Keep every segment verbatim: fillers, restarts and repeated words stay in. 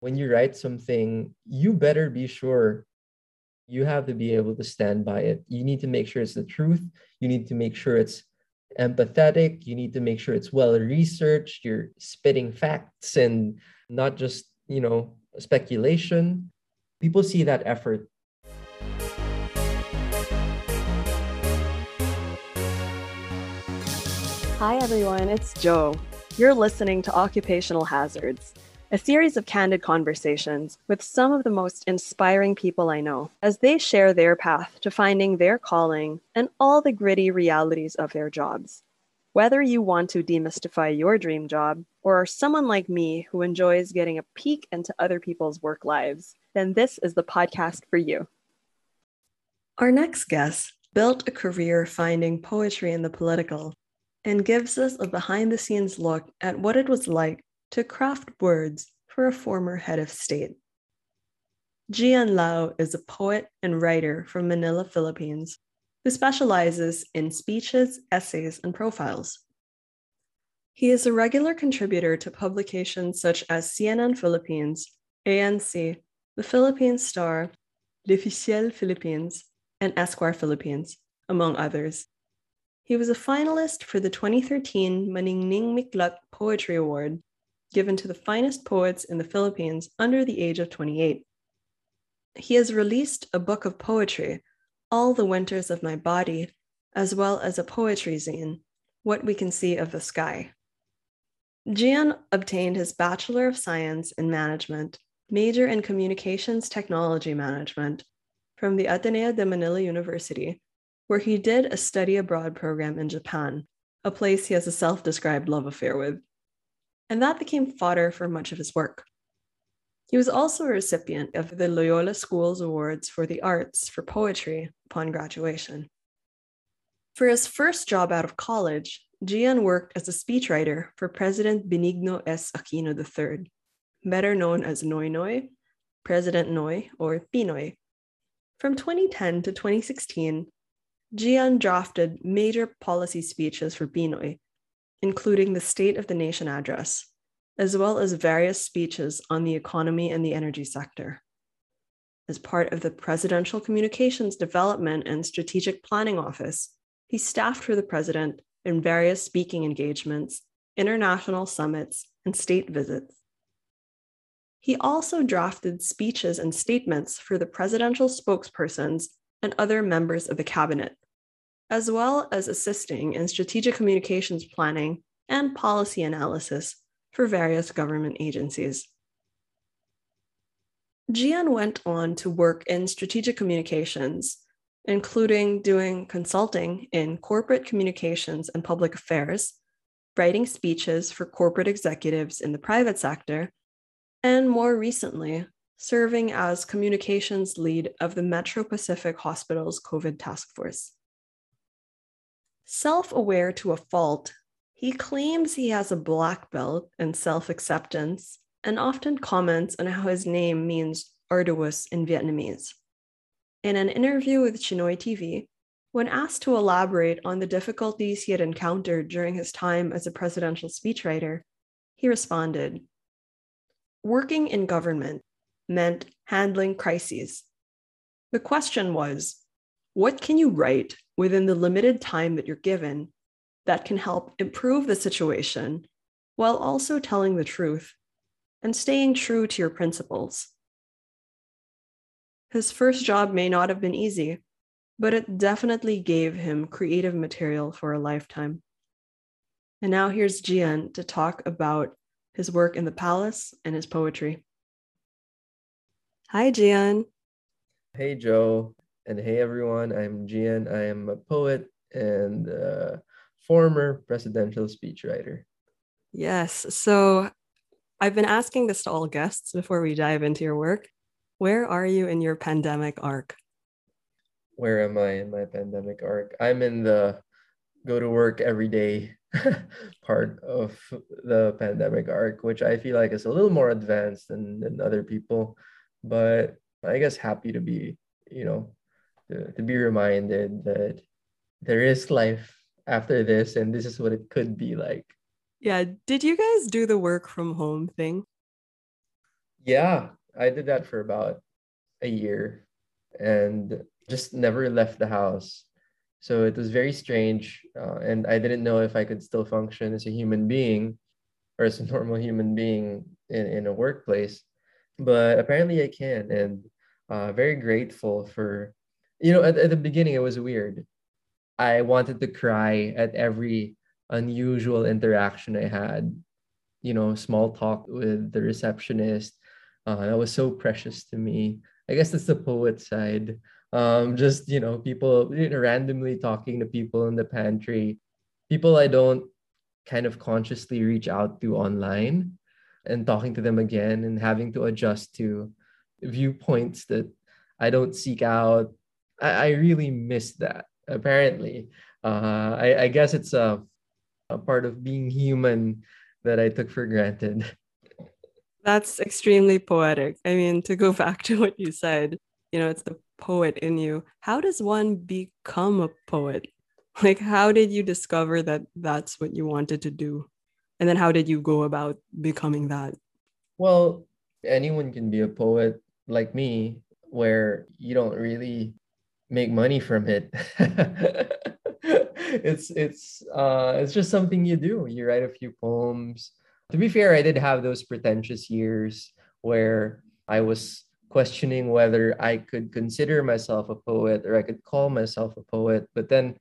when you write something, you better be sure you have to be able to stand by it. You need to make sure it's the truth. You need to make sure it's empathetic. You need to make sure it's well-researched. You're spitting facts and not just, you know, speculation. People see that effort. Hi, everyone. It's Joe. You're listening to Occupational Hazards, a series of candid conversations with some of the most inspiring people I know as they share their path to finding their calling and all the gritty realities of their jobs. Whether you want to demystify your dream job or are someone like me who enjoys getting a peek into other people's work lives, then this is the podcast for you. Our next guest built a career finding poetry in the political and gives us a behind-the-scenes look at what it was like to craft words for a former head of state. Gian Lau is a poet and writer from Manila, Philippines, who specializes in speeches, essays, and profiles. He is a regular contributor to publications such as C N N Philippines, A N C, The Philippine Star, L'Officiel Philippines, and Esquire Philippines, among others. He was a finalist for the twenty thirteen Maningning Poetry Award, given to the finest poets in the Philippines under the age of twenty-eight. He has released a book of poetry, All the Winters of My Body, as well as a poetry zine, What We Can See of the Sky. Gian obtained his Bachelor of Science in Management, major in Communications Technology Management, from the Ateneo de Manila University, where he did a study abroad program in Japan, a place he has a self-described love affair with. And that became fodder for much of his work. He was also a recipient of the Loyola School's Awards for the Arts for poetry upon graduation. For his first job out of college, Gian worked as a speechwriter for President Benigno S. Aquino the third, better known as Noy Noy, President Noy, or Pinoy. From twenty ten to twenty sixteen, Gian drafted major policy speeches for Pinoy, including the State of the Nation address, as well as various speeches on the economy and the energy sector. As part of the Presidential Communications Development and Strategic Planning Office, he staffed for the president in various speaking engagements, international summits, and state visits. He also drafted speeches and statements for the presidential spokespersons and other members of the cabinet, as well as assisting in strategic communications planning and policy analysis for various government agencies. Gian went on to work in strategic communications, including doing consulting in corporate communications and public affairs, writing speeches for corporate executives in the private sector, and more recently, serving as communications lead of the Metro Pacific Hospitals COVID Task Force. Self-aware to a fault, he claims he has a black belt in self-acceptance and often comments on how his name means arduous in Vietnamese. In an interview with Chinoy T V, when asked to elaborate on the difficulties he had encountered during his time as a presidential speechwriter, he responded, "Working in government meant handling crises. The question was, what can you write within the limited time that you're given that can help improve the situation while also telling the truth and staying true to your principles?" His first job may not have been easy, but it definitely gave him creative material for a lifetime. And now here's Gian to talk about his work in the palace and his poetry. Hi, Gian. Hey, Joe. And hey everyone, I'm Gian. I am a poet and a former presidential speechwriter. Yes, so I've been asking this to all guests before we dive into your work. Where are you in your pandemic arc? Where am I in my pandemic arc? I'm in the go to work every day part of the pandemic arc, which I feel like is a little more advanced than, than other people, but I guess happy to be, you know, To, to be reminded that there is life after this and this is what it could be like. Yeah. Did you guys do the work from home thing? Yeah, I did that for about a year and just never left the house. So it was very strange, uh, and I didn't know if I could still function as a human being or as a normal human being in, in a workplace. But apparently I can, and uh, very grateful for, you know, at, at the beginning, it was weird. I wanted to cry at every unusual interaction I had, you know, small talk with the receptionist. Uh, that was so precious to me. I guess that's the poet side. Um, just, you know, people you know, randomly talking to people in the pantry, people I don't kind of consciously reach out to online, and talking to them again and having to adjust to viewpoints that I don't seek out. I, I really miss that, apparently. Uh, I, I guess it's a, a part of being human that I took for granted. That's extremely poetic. I mean, to go back to what you said, you know, it's the poet in you. How does one become a poet? Like, how did you discover that that's what you wanted to do? And then how did you go about becoming that? Well, anyone can be a poet like me, where you don't really make money from it. it's it's uh, it's just something you do. You write a few poems. To be fair, I did have those pretentious years where I was questioning whether I could consider myself a poet or I could call myself a poet. But then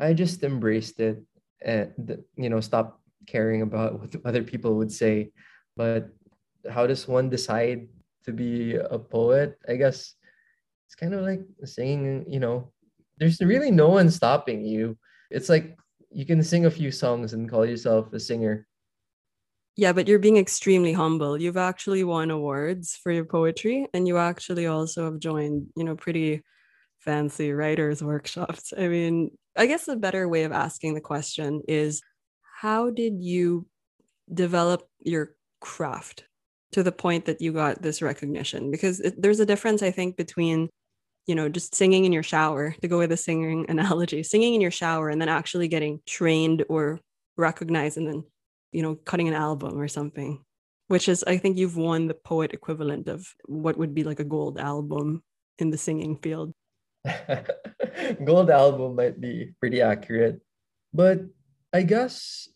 I just embraced it and, you know, stopped caring about what other people would say. But how does one decide to be a poet? I guess it's kind of like singing, you know, there's really no one stopping you. It's like you can sing a few songs and call yourself a singer. Yeah, but you're being extremely humble. You've actually won awards for your poetry, and you actually also have joined, you know, pretty fancy writers' workshops. I mean, I guess a better way of asking the question is, how did you develop your craft to the point that you got this recognition? Because it, there's a difference, I think, between, you know, just singing in your shower, to go with a singing analogy, singing in your shower and then actually getting trained or recognized and then, you know, cutting an album or something, which is, I think you've won the poet equivalent of what would be like a gold album in the singing field. Gold album might be pretty accurate, but I guess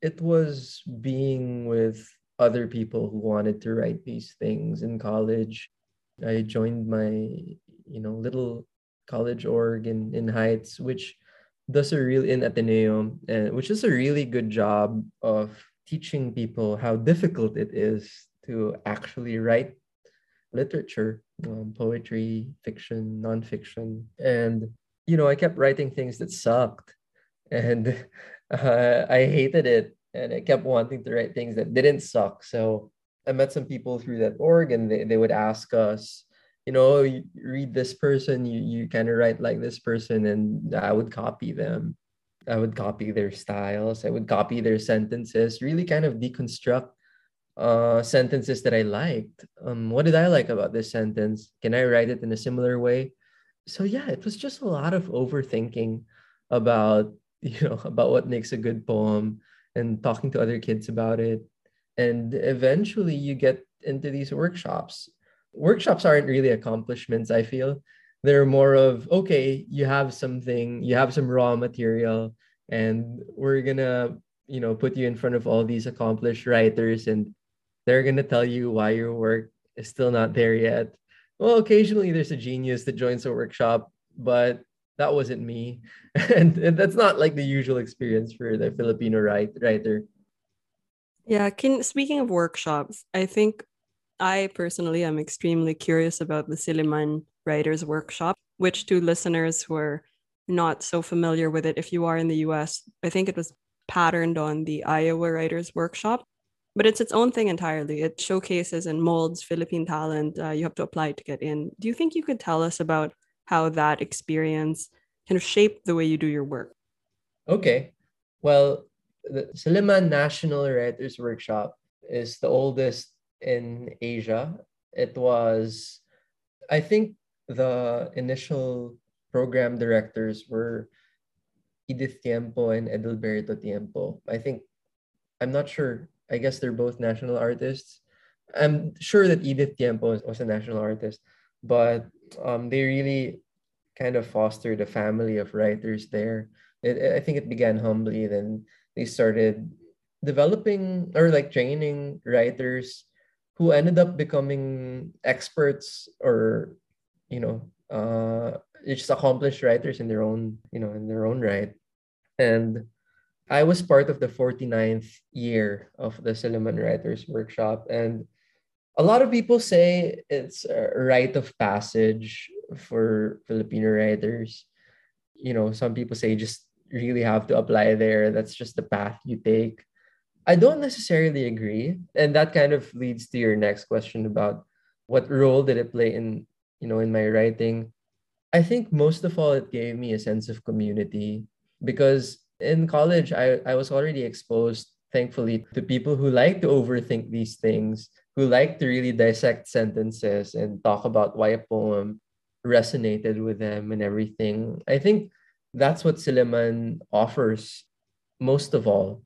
it was being with other people who wanted to write these things in college. I joined my, you know, little college org in, in Heights, which does a real in Ateneo, and which is a really good job of teaching people how difficult it is to actually write literature, um, poetry, fiction, nonfiction. And, you know, I kept writing things that sucked. And uh, I hated it, and I kept wanting to write things that didn't suck. So I met some people through that org, and they, they would ask us, you know, you read this person, you, you kind of write like this person, and I would copy them. I would copy their styles. I would copy their sentences, really kind of deconstruct uh, sentences that I liked. Um, what did I like about this sentence? Can I write it in a similar way? So yeah, it was just a lot of overthinking about you know, about what makes a good poem and talking to other kids about it. And eventually you get into these workshops. Workshops aren't really accomplishments, I feel. They're more of, okay, you have something, you have some raw material, and we're gonna, you know, put you in front of all these accomplished writers, and they're gonna tell you why your work is still not there yet. Well, occasionally there's a genius that joins a workshop, but that wasn't me. And, and that's not like the usual experience for the Filipino write- writer. Yeah. Can, speaking of workshops, I think I personally am extremely curious about the Silliman Writers Workshop, which to listeners who are not so familiar with it, if you are in the U S, I think it was patterned on the Iowa Writers Workshop, but it's its own thing entirely. It showcases and molds Philippine talent. Uh, you have to apply to get in. Do you think you could tell us about how that experience kind of shaped the way you do your work? Okay. Well, the Silliman National Writers Workshop is the oldest in Asia. It was, I think the initial program directors were Edith Tiempo and Edilberto Tiempo. I think, I'm not sure. I guess they're both national artists. I'm sure that Edith Tiempo was a national artist, but um, they really kind of fostered a family of writers there. It, I think it began humbly, then they started developing or like training writers who ended up becoming experts or, you know, uh, just accomplished writers in their own, you know, in their own right. And I was part of the forty-ninth year of the Silliman Writers Workshop. And a lot of people say it's a rite of passage for Filipino writers. You know, some people say you just really have to apply there. That's just the path you take. I don't necessarily agree. And that kind of leads to your next question about what role did it play in, you know, in my writing. I think most of all, it gave me a sense of community, because in college, I, I was already exposed, thankfully, to people who like to overthink these things, who like to really dissect sentences and talk about why a poem resonated with them and everything. I think that's what Silliman offers most of all.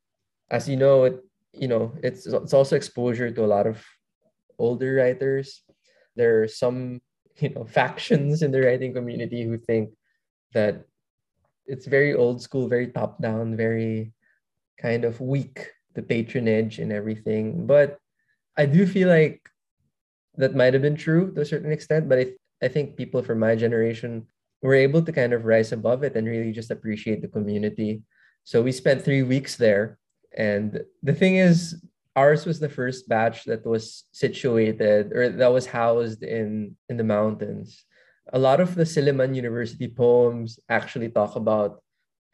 As you know, it, you know, it's, it's also exposure to a lot of older writers. There are some, you know, factions in the writing community who think that it's very old school, very top down, very kind of weak, the patronage and everything. But I do feel like that might have been true to a certain extent, but I, th- I think people from my generation were able to kind of rise above it and really just appreciate the community. So we spent three weeks there. And the thing is, ours was the first batch that was situated or that was housed in, in the mountains. A lot of the Silliman University poems actually talk about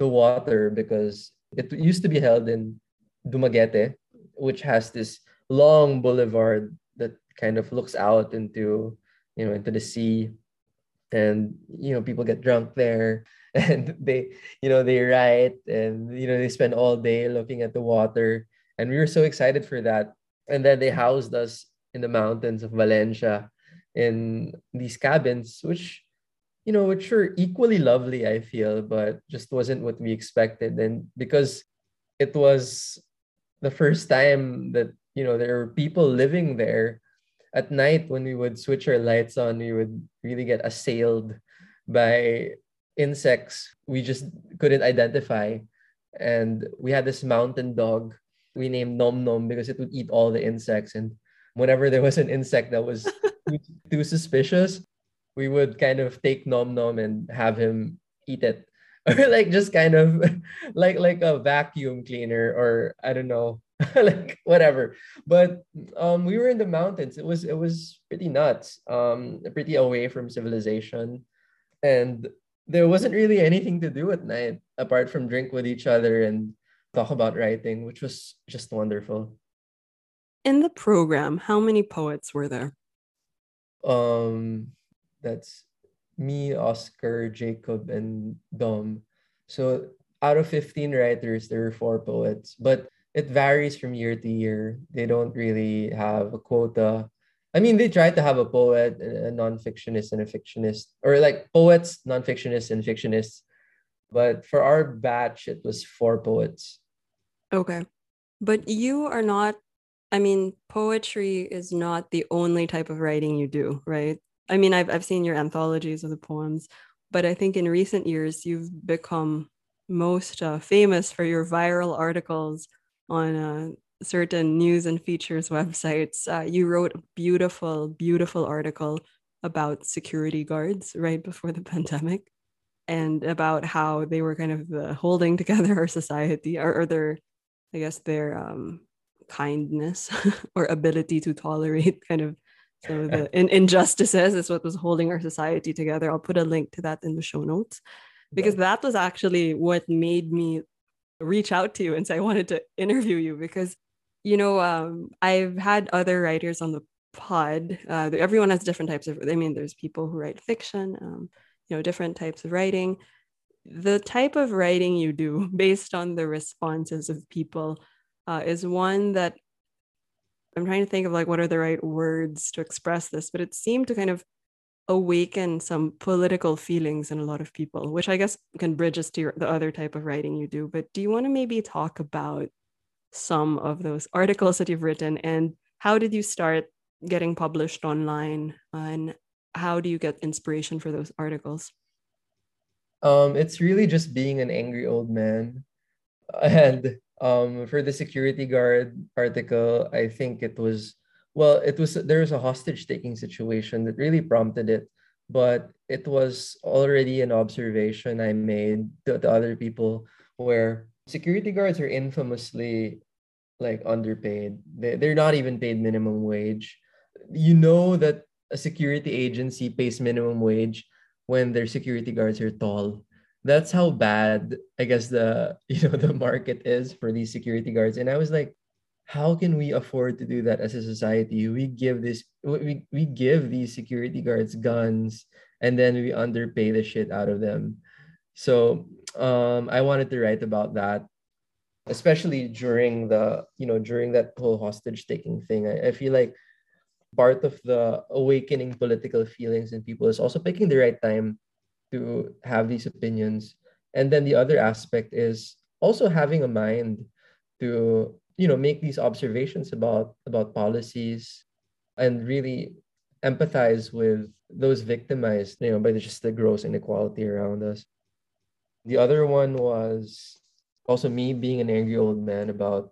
the water, because it used to be held in Dumaguete, which has this long boulevard that kind of looks out into, you know, into the sea. And, you know, people get drunk there and they, you know, they write and, you know, they spend all day looking at the water. And we were so excited for that. And then they housed us in the mountains of Valencia, in these cabins, which, you know, which were equally lovely, I feel, but just wasn't what we expected. And because it was the first time that, you know, there were people living there, at night when we would switch our lights on, we would really get assailed by insects we just couldn't identify. And we had this mountain dog we named Nom Nom because it would eat all the insects. And whenever there was an insect that was too, too suspicious, we would kind of take Nom Nom and have him eat it, or like just kind of like like a vacuum cleaner, or I don't know, like whatever. But um, we were in the mountains. It was it was pretty nuts, um, pretty away from civilization, and there wasn't really anything to do at night apart from drink with each other and talk about writing, which was just wonderful. In the program, how many poets were there? Um, that's me, Oscar, Jacob, and Dom. So out of fifteen writers, there were four poets, but it varies from year to year. They don't really have a quota. I mean, they try to have a poet, a non-fictionist, and a fictionist, or like poets, non-fictionists, and fictionists. But for our batch, it was four poets. Okay. But you are not I mean, poetry is not the only type of writing you do, right? I mean, I've I've seen your anthologies of the poems, but I think in recent years, you've become most uh, famous for your viral articles on uh, certain news and features websites. Uh, you wrote a beautiful, beautiful article about security guards right before the pandemic, and about how they were kind of uh, holding together our society, or, or their, I guess, their... Um, kindness or ability to tolerate kind of some of the in- injustices is what was holding our society together. I'll put a link to that in the show notes, because that was actually what made me reach out to you and say I wanted to interview you, because, you know, um, I've had other writers on the pod. Uh, everyone has different types of, I mean, there's people who write fiction, um, you know, different types of writing. The type of writing you do based on the responses of people Uh, is one that I'm trying to think of, like, what are the right words to express this, but it seemed to kind of awaken some political feelings in a lot of people, which I guess can bridge us to your, the other type of writing you do. But do you want to maybe talk about some of those articles that you've written, and how did you start getting published online? And how do you get inspiration for those articles? Um, it's really just being an angry old man. And um, for the security guard article, I think it was, well, it was, there was a hostage taking situation that really prompted it, but it was already an observation I made to, to other people where security guards are infamously like underpaid. They, they're not even paid minimum wage. You know that a security agency pays minimum wage when their security guards are tall. That's how bad, I guess, the, you know, the market is for these security guards. And I was like, how can we afford to do that as a society? We give this, we, we give these security guards guns and then we underpay the shit out of them. So um, I wanted to write about that, especially during the, you know, during that whole hostage taking thing. I, I feel like part of the awakening political feelings in people is also picking the right time to have these opinions. And then the other aspect is also having a mind to, you know, make these observations about, about policies and really empathize with those victimized, you know, by just the gross inequality around us. The other one was also me being an angry old man about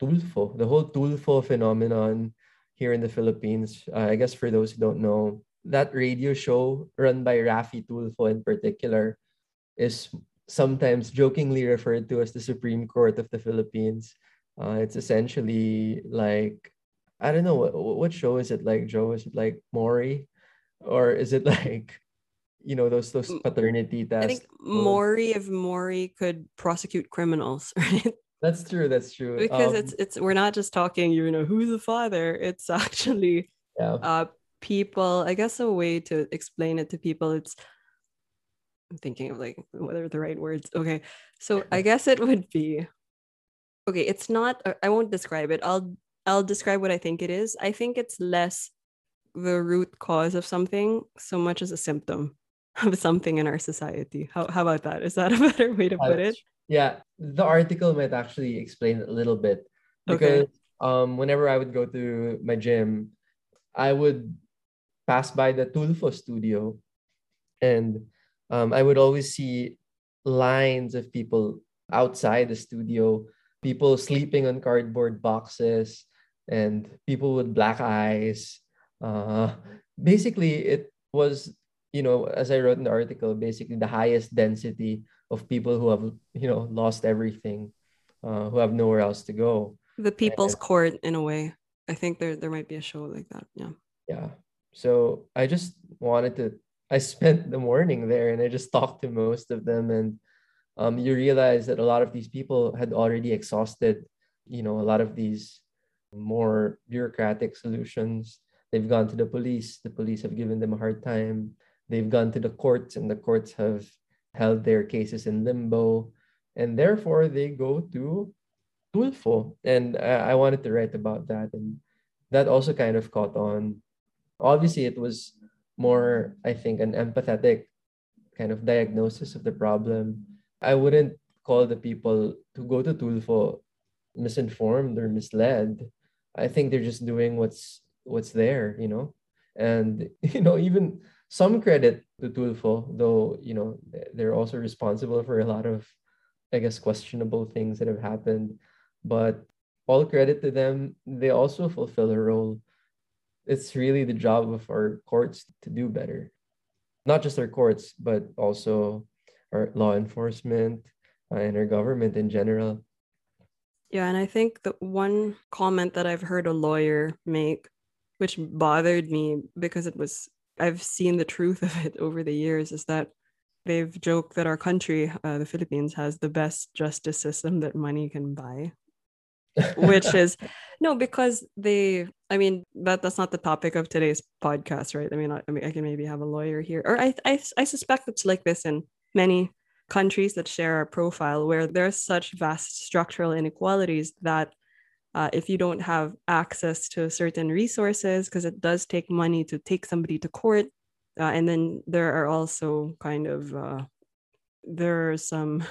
Tulfo, the whole Tulfo phenomenon here in the Philippines. Uh, I guess for those who don't know, that radio show run by Rafi Tulfo in particular is sometimes jokingly referred to as the Supreme Court of the Philippines. Uh, it's essentially like, I don't know, what, what show is it like, Joe? Is it like Maury? Or is it like, you know, those those paternity tests? I think Maury, if Maury could prosecute criminals, right? That's true, that's true. Because um, it's, it's we're not just talking, you know, who's the father? It's actually yeah. uh, people, I guess a way to explain it to people, it's, I'm thinking of like, what are the right words? Okay, so I guess it would be, okay, it's not, I won't describe it. I'll I'll describe what I think it is. I think it's less the root cause of something so much as a symptom of something in our society. How, how about that? Is that a better way to put it? Yeah, the article might actually explain it a little bit because okay. um, whenever I would go to my gym, I would pass by the Tulfo studio and um, I would always see lines of people outside the studio, people sleeping on cardboard boxes, and people with black eyes. Uh, basically, it was, you know, as I wrote in the article, basically the highest density of people who have, you know, lost everything, uh, who have nowhere else to go. The people's and, court, in a way. I think there there might be a show like that. Yeah. Yeah. So I just wanted to, I spent the morning there and I just talked to most of them. And um, you realize that a lot of these people had already exhausted, you know, a lot of these more bureaucratic solutions. They've gone to the police. The police have given them a hard time. They've gone to the courts and the courts have held their cases in limbo, and therefore they go to Tulfo. And I, I wanted to write about that, and that also kind of caught on. Obviously, it was more, I think, an empathetic kind of diagnosis of the problem. I wouldn't call the people who go to Tulfo misinformed or misled. I think they're just doing what's what's there, you know? And, you know, even some credit to Tulfo, though, you know, they're also responsible for a lot of, I guess, questionable things that have happened. But all credit to them, they also fulfill a role. It's really the job of our courts to do better. Not just our courts, but also our law enforcement and our government in general. Yeah, and I think the one comment that I've heard a lawyer make, which bothered me because it was, I've seen the truth of it over the years, is that they've joked that our country, uh, the Philippines, has the best justice system that money can buy, which is no, because they, I mean, that that's not the topic of today's podcast, right? I mean, I, I mean, I can maybe have a lawyer here, or I, I, I suspect it's like this in many countries that share our profile, where there's such vast structural inequalities that Uh, if you don't have access to certain resources, because it does take money to take somebody to court. Uh, and then there are also kind of, uh, there are some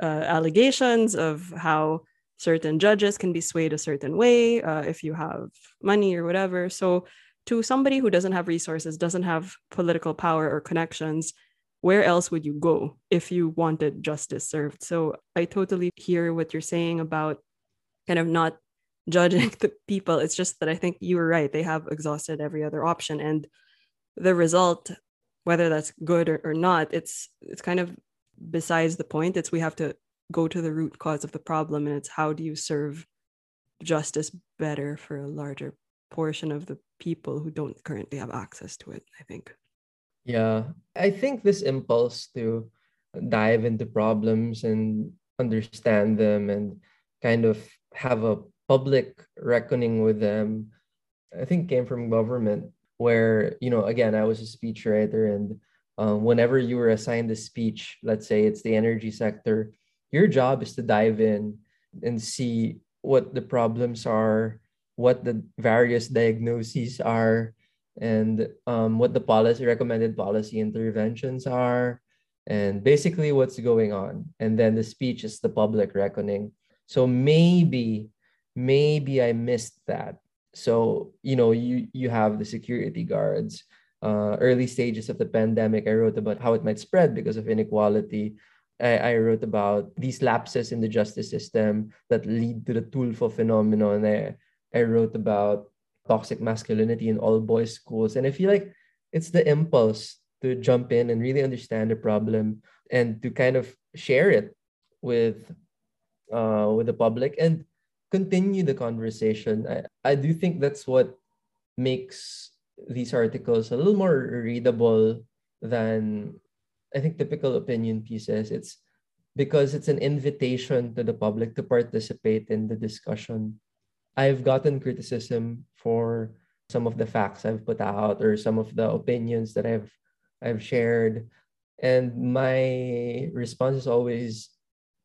uh, allegations of how certain judges can be swayed a certain way uh, if you have money or whatever. So to somebody who doesn't have resources, doesn't have political power or connections, where else would you go if you wanted justice served? So I totally hear what you're saying about kind of not judging the people. It's just that I think you were right. They have exhausted every other option. And the result, whether that's good or, or not, it's it's kind of besides the point. It's we have to go to the root cause of the problem. And it's how do you serve justice better for a larger portion of the people who don't currently have access to it, I think. Yeah, I think this impulse to dive into problems and understand them and kind of have a public reckoning with them, I think came from government where, you know, again, I was a speechwriter, and um, whenever you were assigned a speech, let's say it's the energy sector, your job is to dive in and see what the problems are, what the various diagnoses are, and um, what the policy recommended policy interventions are, and basically what's going on. And then the speech is the public reckoning. So maybe, maybe I missed that. So, you know, you, you have the security guards, uh, early stages of the pandemic. I wrote about how it might spread because of inequality. I, I wrote about these lapses in the justice system that lead to the Tulfo phenomenon. I, I wrote about toxic masculinity in all boys schools. And I feel like it's the impulse to jump in and really understand the problem and to kind of share it with, uh, with the public and continue the conversation. I, I do think that's what makes these articles a little more readable than, I think, typical opinion pieces. It's because it's an invitation to the public to participate in the discussion. I've gotten criticism for some of the facts I've put out or some of the opinions that I've I've shared. And my response is always,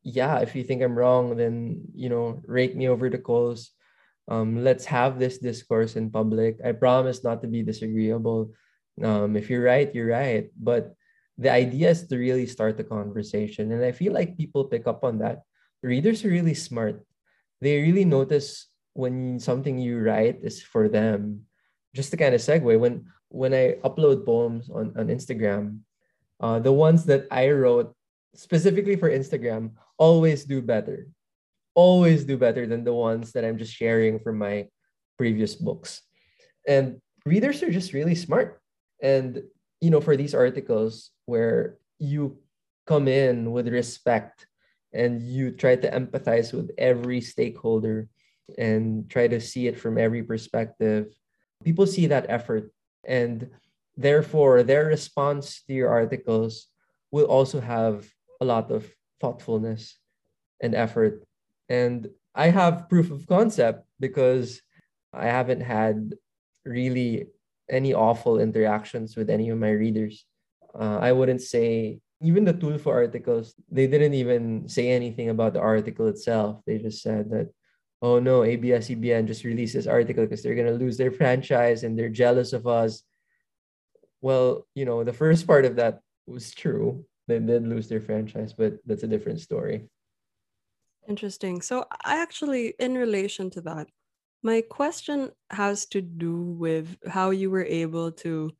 yeah, if you think I'm wrong, then, you know, rake me over the coals. Um, let's have this discourse in public. I promise not to be disagreeable. Um, if you're right, you're right. But the idea is to really start the conversation. And I feel like people pick up on that. Readers are really smart. They really notice when something you write is for them. Just to kind of segue, when when I upload poems on, on Instagram, uh, the ones that I wrote specifically for Instagram always do better. Always do better than the ones that I'm just sharing from my previous books. And readers are just really smart. And, you know, for these articles where you come in with respect and you try to empathize with every stakeholder and try to see it from every perspective, people see that effort, and therefore their response to your articles will also have a lot of thoughtfulness and effort. And I have proof of concept because I haven't had really any awful interactions with any of my readers. Uh, I wouldn't say, even the Tulfo articles, they didn't even say anything about the article itself. They just said that, oh no, A B S-C B N just released this article because they're going to lose their franchise and they're jealous of us. Well, you know, the first part of that was true. They did lose their franchise, but that's a different story. Interesting. So I actually, in relation to that, my question has to do with how you were able to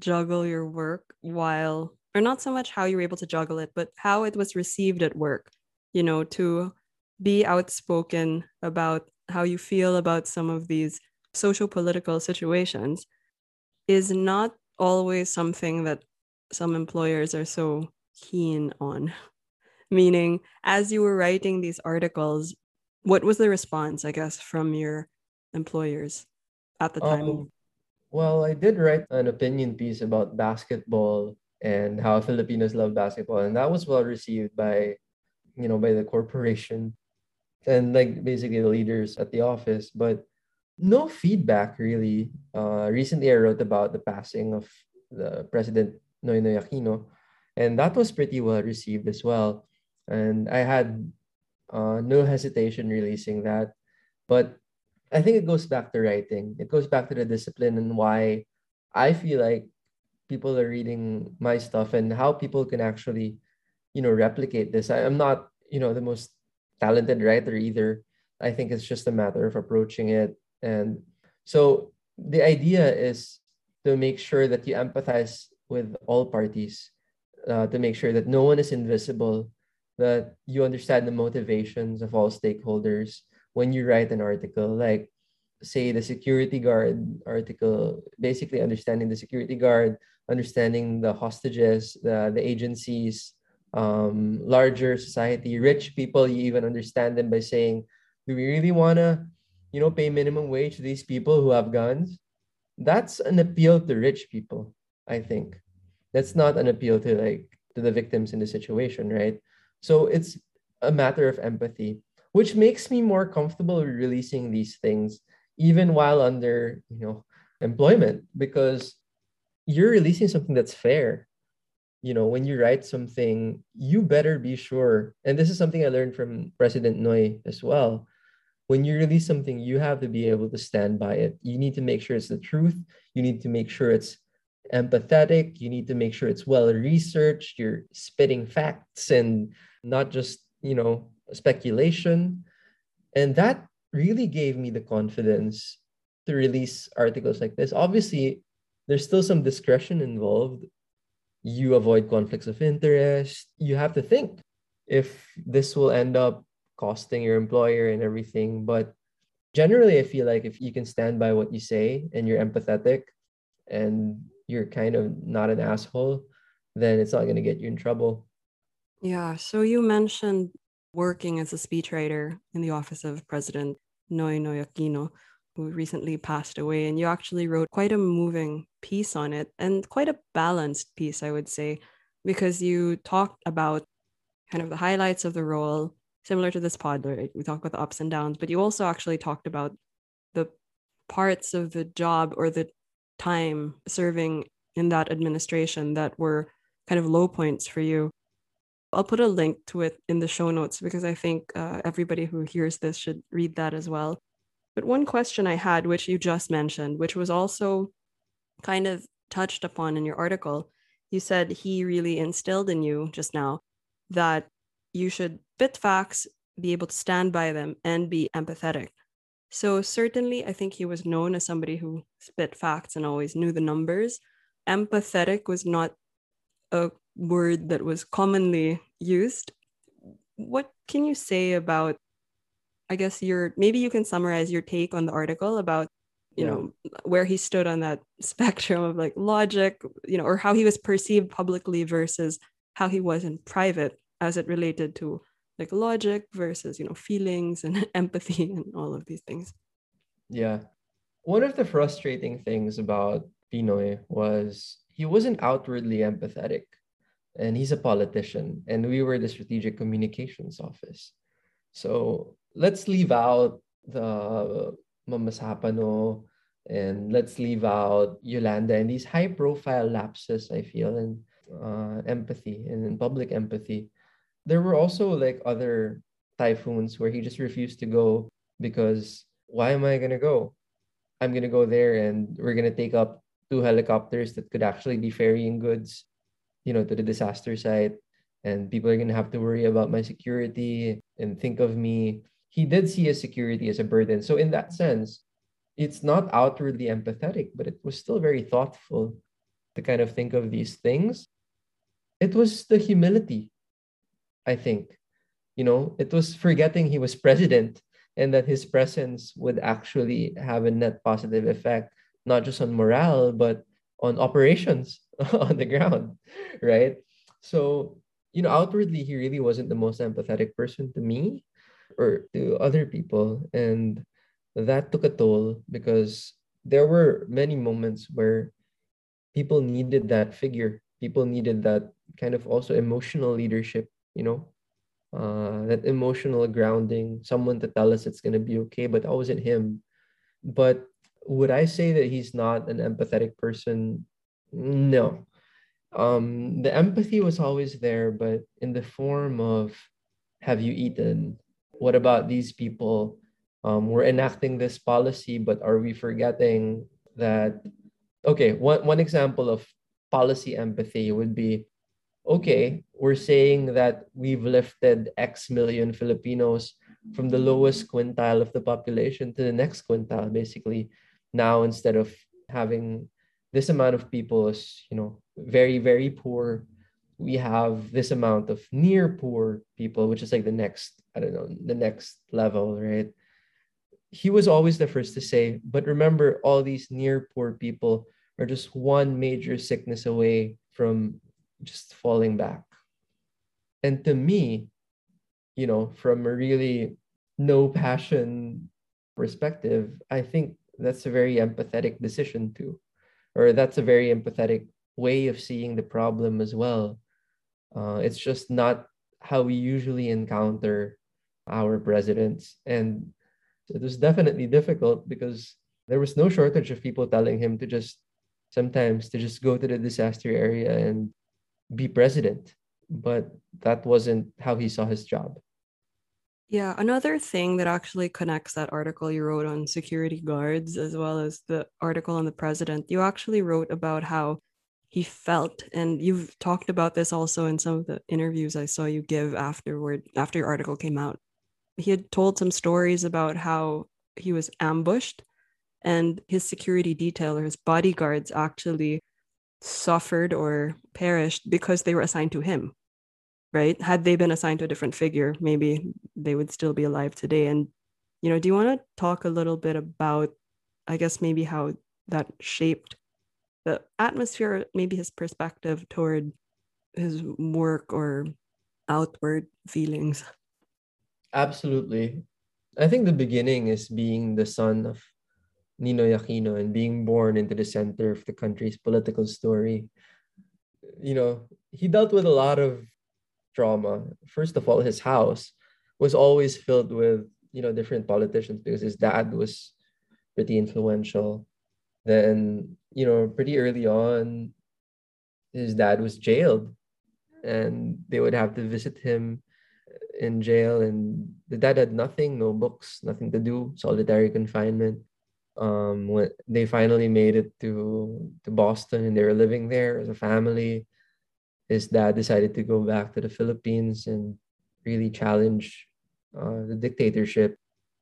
juggle your work while, or not so much how you were able to juggle it, but how it was received at work, you know, to be outspoken about how you feel about some of these socio-political situations is not always something that some employers are so keen on. Meaning, as you were writing these articles, what was the response, I guess, from your employers at the time? Um, well, I did write an opinion piece about basketball and how Filipinos love basketball. And that was well received by, you know, by the corporation and like basically the leaders at the office, but no feedback really. Uh, recently, I wrote about the passing of the President Ninoy Aquino, and that was pretty well received as well. And I had uh, no hesitation releasing that, but I think it goes back to writing. It goes back to the discipline and why I feel like people are reading my stuff and how people can actually, you know, replicate this. I, I'm not, you know, the most talented writer either. I think it's just a matter of approaching it. And so the idea is to make sure that you empathize with all parties, uh, to make sure that no one is invisible, that you understand the motivations of all stakeholders when you write an article, like say the security guard article, basically understanding the security guard, understanding the hostages, the, the agencies, um, larger society, rich people. You even understand them by saying, do we really want to, you know, pay minimum wage to these people who have guns? That's an appeal to rich people, I think. That's not an appeal to like to the victims in the situation, right? So it's a matter of empathy, which makes me more comfortable releasing these things, even while under, you know, employment, because you're releasing something that's fair. You know, when you write something, you better be sure. And this is something I learned from President Noy as well. When you release something, you have to be able to stand by it. You need to make sure it's the truth. You need to make sure it's empathetic. You need to make sure it's well-researched. You're spitting facts and not just, you know, speculation. And that really gave me the confidence to release articles like this. Obviously, there's still some discretion involved. You avoid conflicts of interest. You have to think if this will end up costing your employer and everything. But generally, I feel like if you can stand by what you say and you're empathetic and you're kind of not an asshole, then it's not going to get you in trouble. Yeah. So you mentioned working as a speechwriter in the office of President Ninoy Aquino, who recently passed away. And you actually wrote quite a moving piece on it, and quite a balanced piece, I would say, because you talked about kind of the highlights of the role, similar to this pod, right? We talked about the ups and downs, but you also actually talked about the parts of the job or the time serving in that administration that were kind of low points for you. I'll put a link to it in the show notes because I think uh, everybody who hears this should read that as well. But one question I had, which you just mentioned, which was also kind of touched upon in your article, you said he really instilled in you just now that you should spit facts, be able to stand by them, and be empathetic. So certainly, I think he was known as somebody who spit facts and always knew the numbers. Empathetic was not a word that was commonly used. What can you say about, I guess, your, maybe you can summarize your take on the article about, you yeah. know, where he stood on that spectrum of like logic, you know, or how he was perceived publicly versus how he was in private as it related to like logic versus, you know, feelings and empathy and all of these things. Yeah. One of the frustrating things about Pinoy was he wasn't outwardly empathetic, and he's a politician, and we were the Strategic Communications Office. So let's leave out the Mamasapano, and let's leave out Yolanda and these high profile lapses, I feel, in uh, empathy and in public empathy. There were also like other typhoons where he just refused to go because why am I going to go? I'm going to go there and we're going to take up two helicopters that could actually be ferrying goods, you know, to the disaster site, and people are going to have to worry about my security and think of me. He did see his security as a burden. So in that sense, it's not outwardly empathetic, but it was still very thoughtful to kind of think of these things. It was the humility, I think. You know, it was forgetting he was president and that his presence would actually have a net positive effect, not just on morale, but on operations on the ground, right? So, you know, outwardly, he really wasn't the most empathetic person to me or to other people. And that took a toll because there were many moments where people needed that figure. People needed that kind of also emotional leadership, you know, uh, that emotional grounding, someone to tell us it's going to be okay, but that wasn't him. But would I say that he's not an empathetic person? No. Um, the empathy was always there, but in the form of, have you eaten? What about these people? Um, we're enacting this policy, but are we forgetting that? Okay, one, one example of policy empathy would be, okay, we're saying that we've lifted X million Filipinos from the lowest quintile of the population to the next quintile, basically. Now, instead of having this amount of people as, you know, very, very poor, we have this amount of near poor people, which is like the next, I don't know, the next level, right? He was always the first to say, but remember, all these near poor people are just one major sickness away from just falling back. And to me, you know, from a really no passion perspective, I think that's a very empathetic decision too, or that's a very empathetic way of seeing the problem as well. Uh, it's just not how we usually encounter our presidents. And it was definitely difficult because there was no shortage of people telling him to just sometimes to just go to the disaster area and be president. But that wasn't how he saw his job. Yeah, another thing that actually connects that article you wrote on security guards as well as the article on the president, you actually wrote about how he felt, and you've talked about this also in some of the interviews I saw you give afterward, after your article came out. He had told some stories about how he was ambushed and his security detail or his bodyguards actually suffered or perished because they were assigned to him, right? Had they been assigned to a different figure, maybe they would still be alive today. And, you know, do you want to talk a little bit about, I guess, maybe how that shaped the atmosphere, maybe his perspective toward his work or outward feelings? Absolutely. I think the beginning is being the son of Ninoy Aquino and being born into the center of the country's political story. You know, he dealt with a lot of trauma. First of all, his house was always filled with, you know, different politicians because his dad was pretty influential. Then, you know, pretty early on, his dad was jailed and they would have to visit him in jail, and the dad had nothing, no books, nothing to do, solitary confinement. Um, when they finally made it to, to Boston and they were living there as a family, his dad decided to go back to the Philippines and really challenge uh, the dictatorship.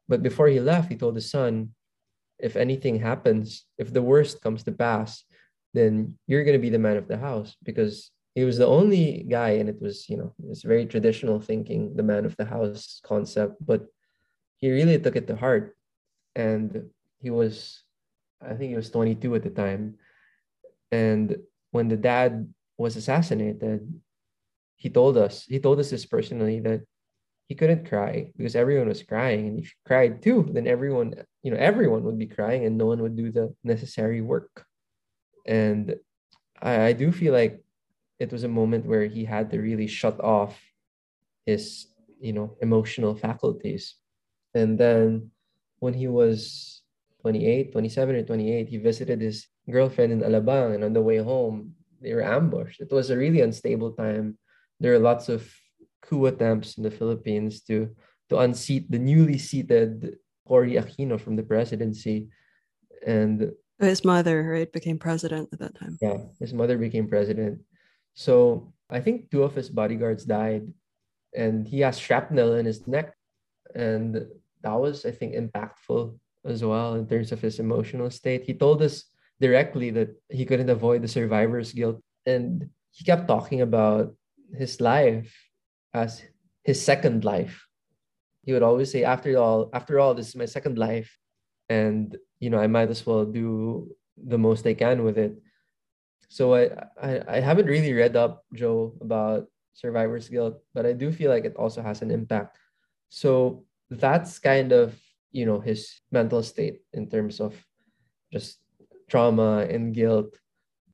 But before he left, he told his son, if anything happens, if the worst comes to pass, then you're going to be the man of the house, because he was the only guy, and it was, you know, it's very traditional thinking, the man of the house concept, but he really took it to heart. And he was, I think he was twenty-two at the time. And when the dad was assassinated, he told us, he told us this personally, that he couldn't cry because everyone was crying. And if he cried too, then everyone, you know, everyone would be crying and no one would do the necessary work. And I, I do feel like it was a moment where he had to really shut off his, you know, emotional faculties. And then when he was twenty-eight, twenty-seven or twenty-eight, he visited his girlfriend in Alabang, and on the way home, they were ambushed. It was a really unstable time. There are lots of coup attempts in the Philippines to, to unseat the newly seated Cory Aquino from the presidency. And his mother, right, became president at that time. Yeah, his mother became president. So I think two of his bodyguards died, and he has shrapnel in his neck. And that was, I think, impactful as well in terms of his emotional state. He told us directly that he couldn't avoid the survivor's guilt. And he kept talking about his life as his second life. He would always say, after all, after all, this is my second life. And, you know, I might as well do the most I can with it. So I, I I haven't really read up, Joe, about survivor's guilt, but I do feel like it also has an impact. So that's kind of, you know, his mental state in terms of just trauma and guilt.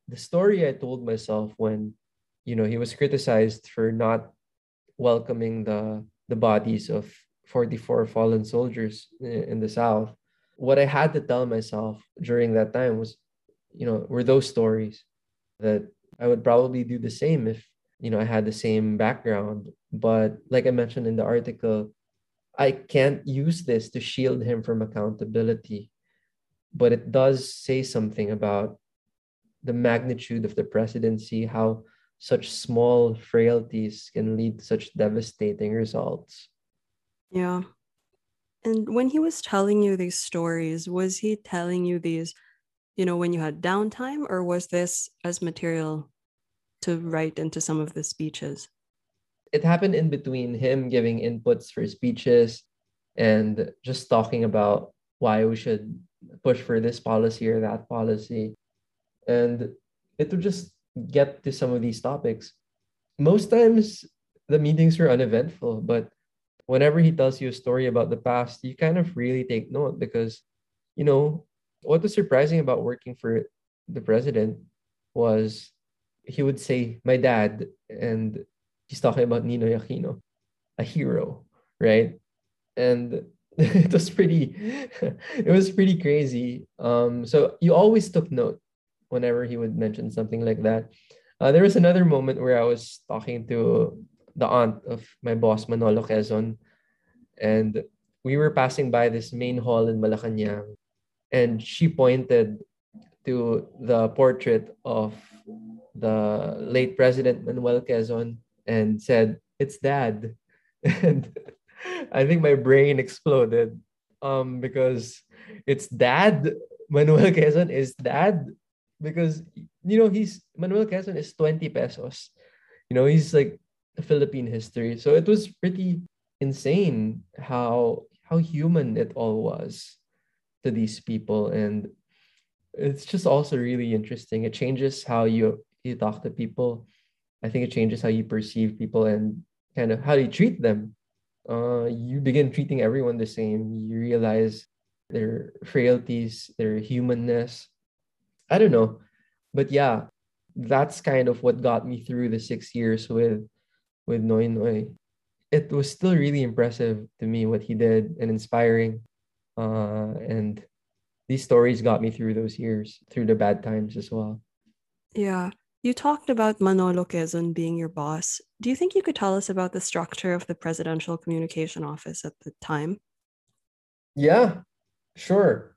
The story I told myself when, you know, he was criticized for not welcoming the, the bodies of forty-four fallen soldiers in the South, what I had to tell myself during that time was, you know, were those stories. That I would probably do the same if, you know, I had the same background. But like I mentioned in the article, I can't use this to shield him from accountability. But it does say something about the magnitude of the presidency, how such small frailties can lead to such devastating results. Yeah. And when he was telling you these stories, was he telling you these, you know, when you had downtime, or was this as material to write into some of the speeches? It happened in between him giving inputs for speeches and just talking about why we should push for this policy or that policy. And it would just get to some of these topics. Most times the meetings were uneventful, but whenever he tells you a story about the past, you kind of really take note because, you know, what was surprising about working for the president was he would say, my dad, and he's talking about Ninoy Aquino, a hero, right? And it was pretty, it was pretty crazy. Um, so you always took note whenever he would mention something like that. Uh, there was another moment where I was talking to the aunt of my boss, Manolo Quezon, and we were passing by this main hall in Malacanang, and she pointed to the portrait of the late President Manuel Quezon and said, it's dad. And I think my brain exploded um, because it's dad. Manuel Quezon is dad because, you know, he's Manuel Quezon is twenty pesos. You know, he's like Philippine history. So it was pretty insane how how human it all was to these people. And it's just also really interesting. It changes how you, you talk to people. I think it changes how you perceive people and kind of how you treat them. Uh, you begin treating everyone the same. You realize their frailties, their humanness. I don't know. But yeah, that's kind of what got me through the six years with, with Noy Noy. It was still really impressive to me what he did and inspiring. Uh, and these stories got me through those years, through the bad times as well. Yeah. You talked about Manolo Quezon being your boss. Do you think you could tell us about the structure of the Presidential Communication Office at the time? Yeah, sure.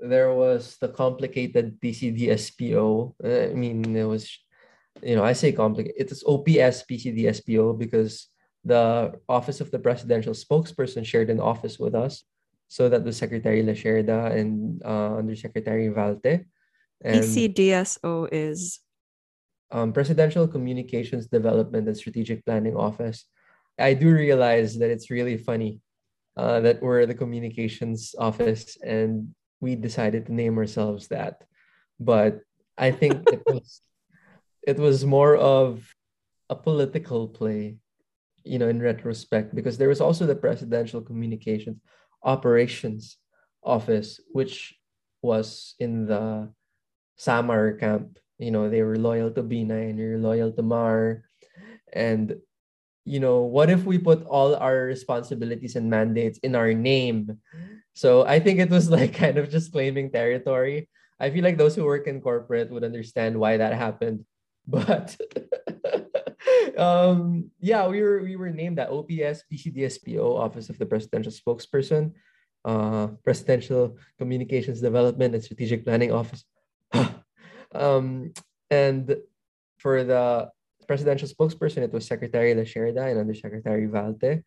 There was the complicated P C D S P O. I mean, it was, you know, I say complicated. It is O P S P C D S P O because the Office of the Presidential Spokesperson shared an office with us. So that the Secretary Lacerda and uh, Undersecretary Valte. P C D S O is? Um, Presidential Communications Development and Strategic Planning Office. I do realize that it's really funny uh, that we're the communications office and we decided to name ourselves that. But I think it was it was more of a political play, you know, in retrospect, because there was also the Presidential Communications Operations Office, which was in the Samar camp. You know, they were loyal to Binay and you're loyal to Mar. And, you know, what if we put all our responsibilities and mandates in our name? So I think it was like kind of just claiming territory. I feel like those who work in corporate would understand why that happened. But um, yeah, we were we were named that O P S P C D S P O, Office of the Presidential Spokesperson, uh, Presidential Communications Development and Strategic Planning Office. um, and for the Presidential Spokesperson, it was Secretary Lacerda and Undersecretary Valte,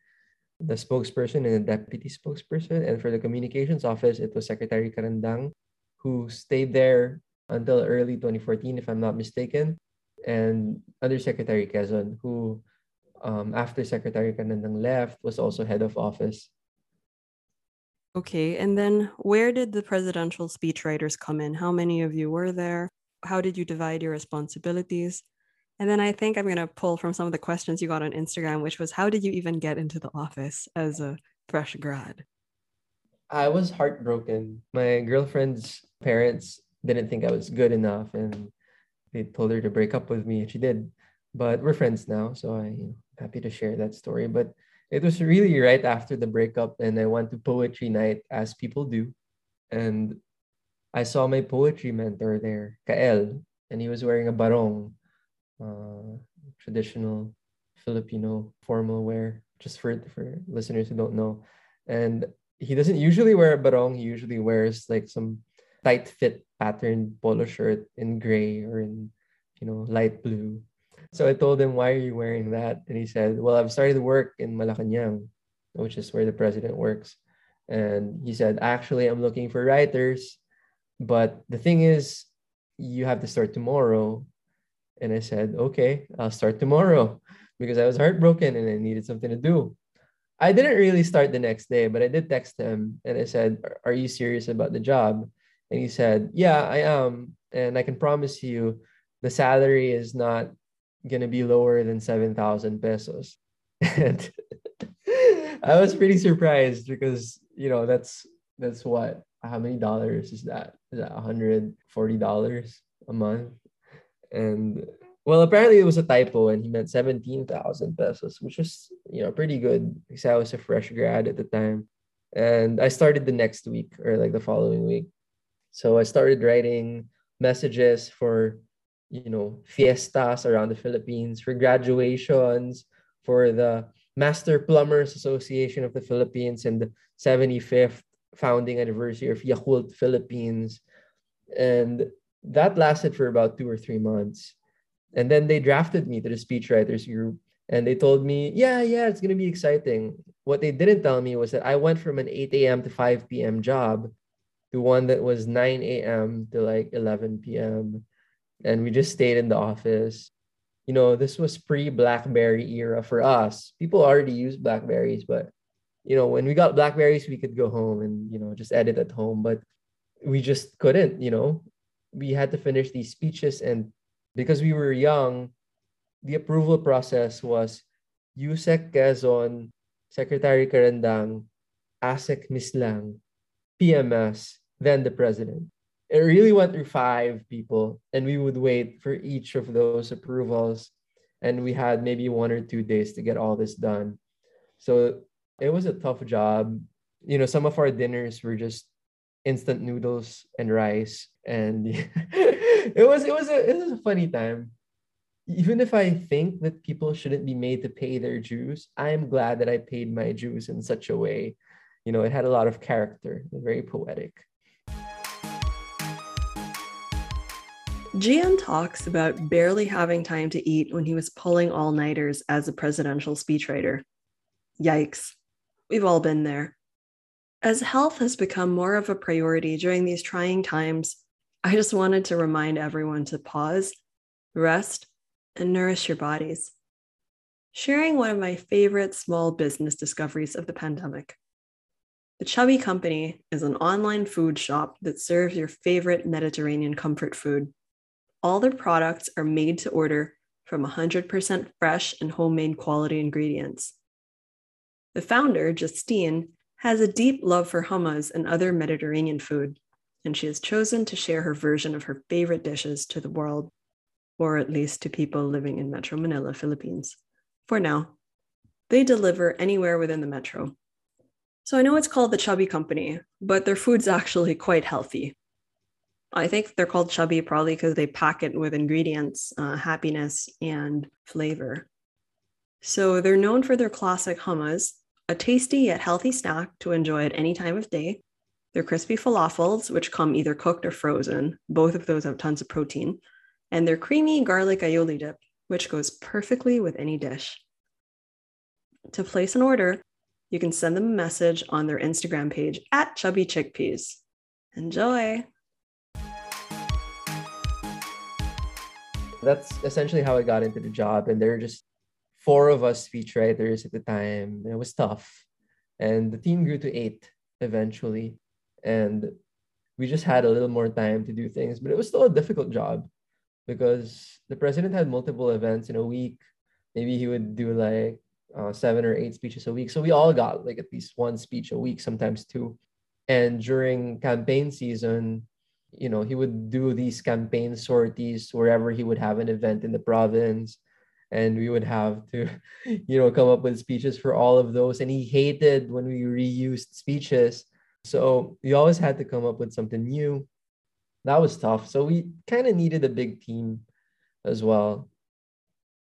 the spokesperson and the deputy spokesperson. And for the Communications Office, it was Secretary Carandang, who stayed there until early twenty fourteen, if I'm not mistaken. And Undersecretary Quezon, who um, after Secretary Carandang left, was also head of office. Okay, and then where did the presidential speechwriters come in? How many of you were there? How did you divide your responsibilities? And then I think I'm going to pull from some of the questions you got on Instagram, which was, how did you even get into the office as a fresh grad? I was heartbroken. My girlfriend's parents didn't think I was good enough, and they told her to break up with me, and she did. But we're friends now, so I'm happy to share that story. But it was really right after the breakup, and I went to poetry night, as people do. And I saw my poetry mentor there, Kael, and he was wearing a barong, uh, traditional Filipino formal wear, just for, for listeners who don't know. And he doesn't usually wear a barong. He usually wears like some tight fit patterned polo shirt in gray or in, you know, light blue. So I told him, why are you wearing that? And he said, well, I've started work in Malacanang, which is where the president works. And he said, actually, I'm looking for writers. But the thing is, you have to start tomorrow. And I said, okay, I'll start tomorrow, because I was heartbroken and I needed something to do. I didn't really start the next day, but I did text him and I said, are you serious about the job? And he said, yeah, I am. And I can promise you the salary is not going to be lower than seven thousand pesos. And I was pretty surprised because, you know, that's, that's what, how many dollars is that? Is that one hundred forty dollars a month? And well, apparently it was a typo and he meant seventeen thousand pesos, which was, you know, pretty good because I was a fresh grad at the time. And I started the next week or like the following week. So I started writing messages for, you know, fiestas around the Philippines, for graduations, for the Master Plumbers Association of the Philippines and the seventy-fifth founding anniversary of Yakult Philippines. And that lasted for about two or three months. And then they drafted me to the speechwriters group and they told me, yeah, yeah, it's going to be exciting. What they didn't tell me was that I went from an eight a.m. to five p.m. job to one that was nine a.m. to like eleven p.m. And we just stayed in the office. You know, this was pre-BlackBerry era for us. People already used BlackBerries, but, you know, when we got BlackBerries, we could go home and, you know, just edit at home. But we just couldn't, you know. We had to finish these speeches. And because we were young, the approval process was Yusek Quezon, Secretary Carandang, ASEC Mislang, P M S, then the president. It really went through five people, and we would wait for each of those approvals. And we had maybe one or two days to get all this done. So it was a tough job. You know, some of our dinners were just instant noodles and rice. And it was it was a it was a funny time. Even if I think that people shouldn't be made to pay their dues, I'm glad that I paid my dues in such a way. You know, it had a lot of character, very poetic. Gian talks about barely having time to eat when he was pulling all-nighters as a presidential speechwriter. Yikes. We've all been there. As health has become more of a priority during these trying times, I just wanted to remind everyone to pause, rest, and nourish your bodies. Sharing one of my favorite small business discoveries of the pandemic. The Chubby Company is an online food shop that serves your favorite Mediterranean comfort food. All their products are made to order from one hundred percent fresh and homemade quality ingredients. The founder, Justine, has a deep love for hummus and other Mediterranean food, and she has chosen to share her version of her favorite dishes to the world, or at least to people living in Metro Manila, Philippines. For now, they deliver anywhere within the metro. So I know it's called the Chubby Company, but their food's actually quite healthy. I think they're called chubby probably because they pack it with ingredients, uh, happiness, and flavor. So they're known for their classic hummus, a tasty yet healthy snack to enjoy at any time of day, their crispy falafels, which come either cooked or frozen, both of those have tons of protein, and their creamy garlic aioli dip, which goes perfectly with any dish. To place an order, you can send them a message on their Instagram page at Chubby Chickpeas. Enjoy! That's essentially how I got into the job. And there were just four of us speechwriters at the time. It was tough. And the team grew to eight eventually. And we just had a little more time to do things. But it was still a difficult job because the president had multiple events in a week. Maybe he would do like uh, seven or eight speeches a week. So we all got like at least one speech a week, sometimes two. And during campaign season, you know, he would do these campaign sorties wherever he would have an event in the province. And we would have to, you know, come up with speeches for all of those. And he hated when we reused speeches. So we always had to come up with something new. That was tough. So we kind of needed a big team as well.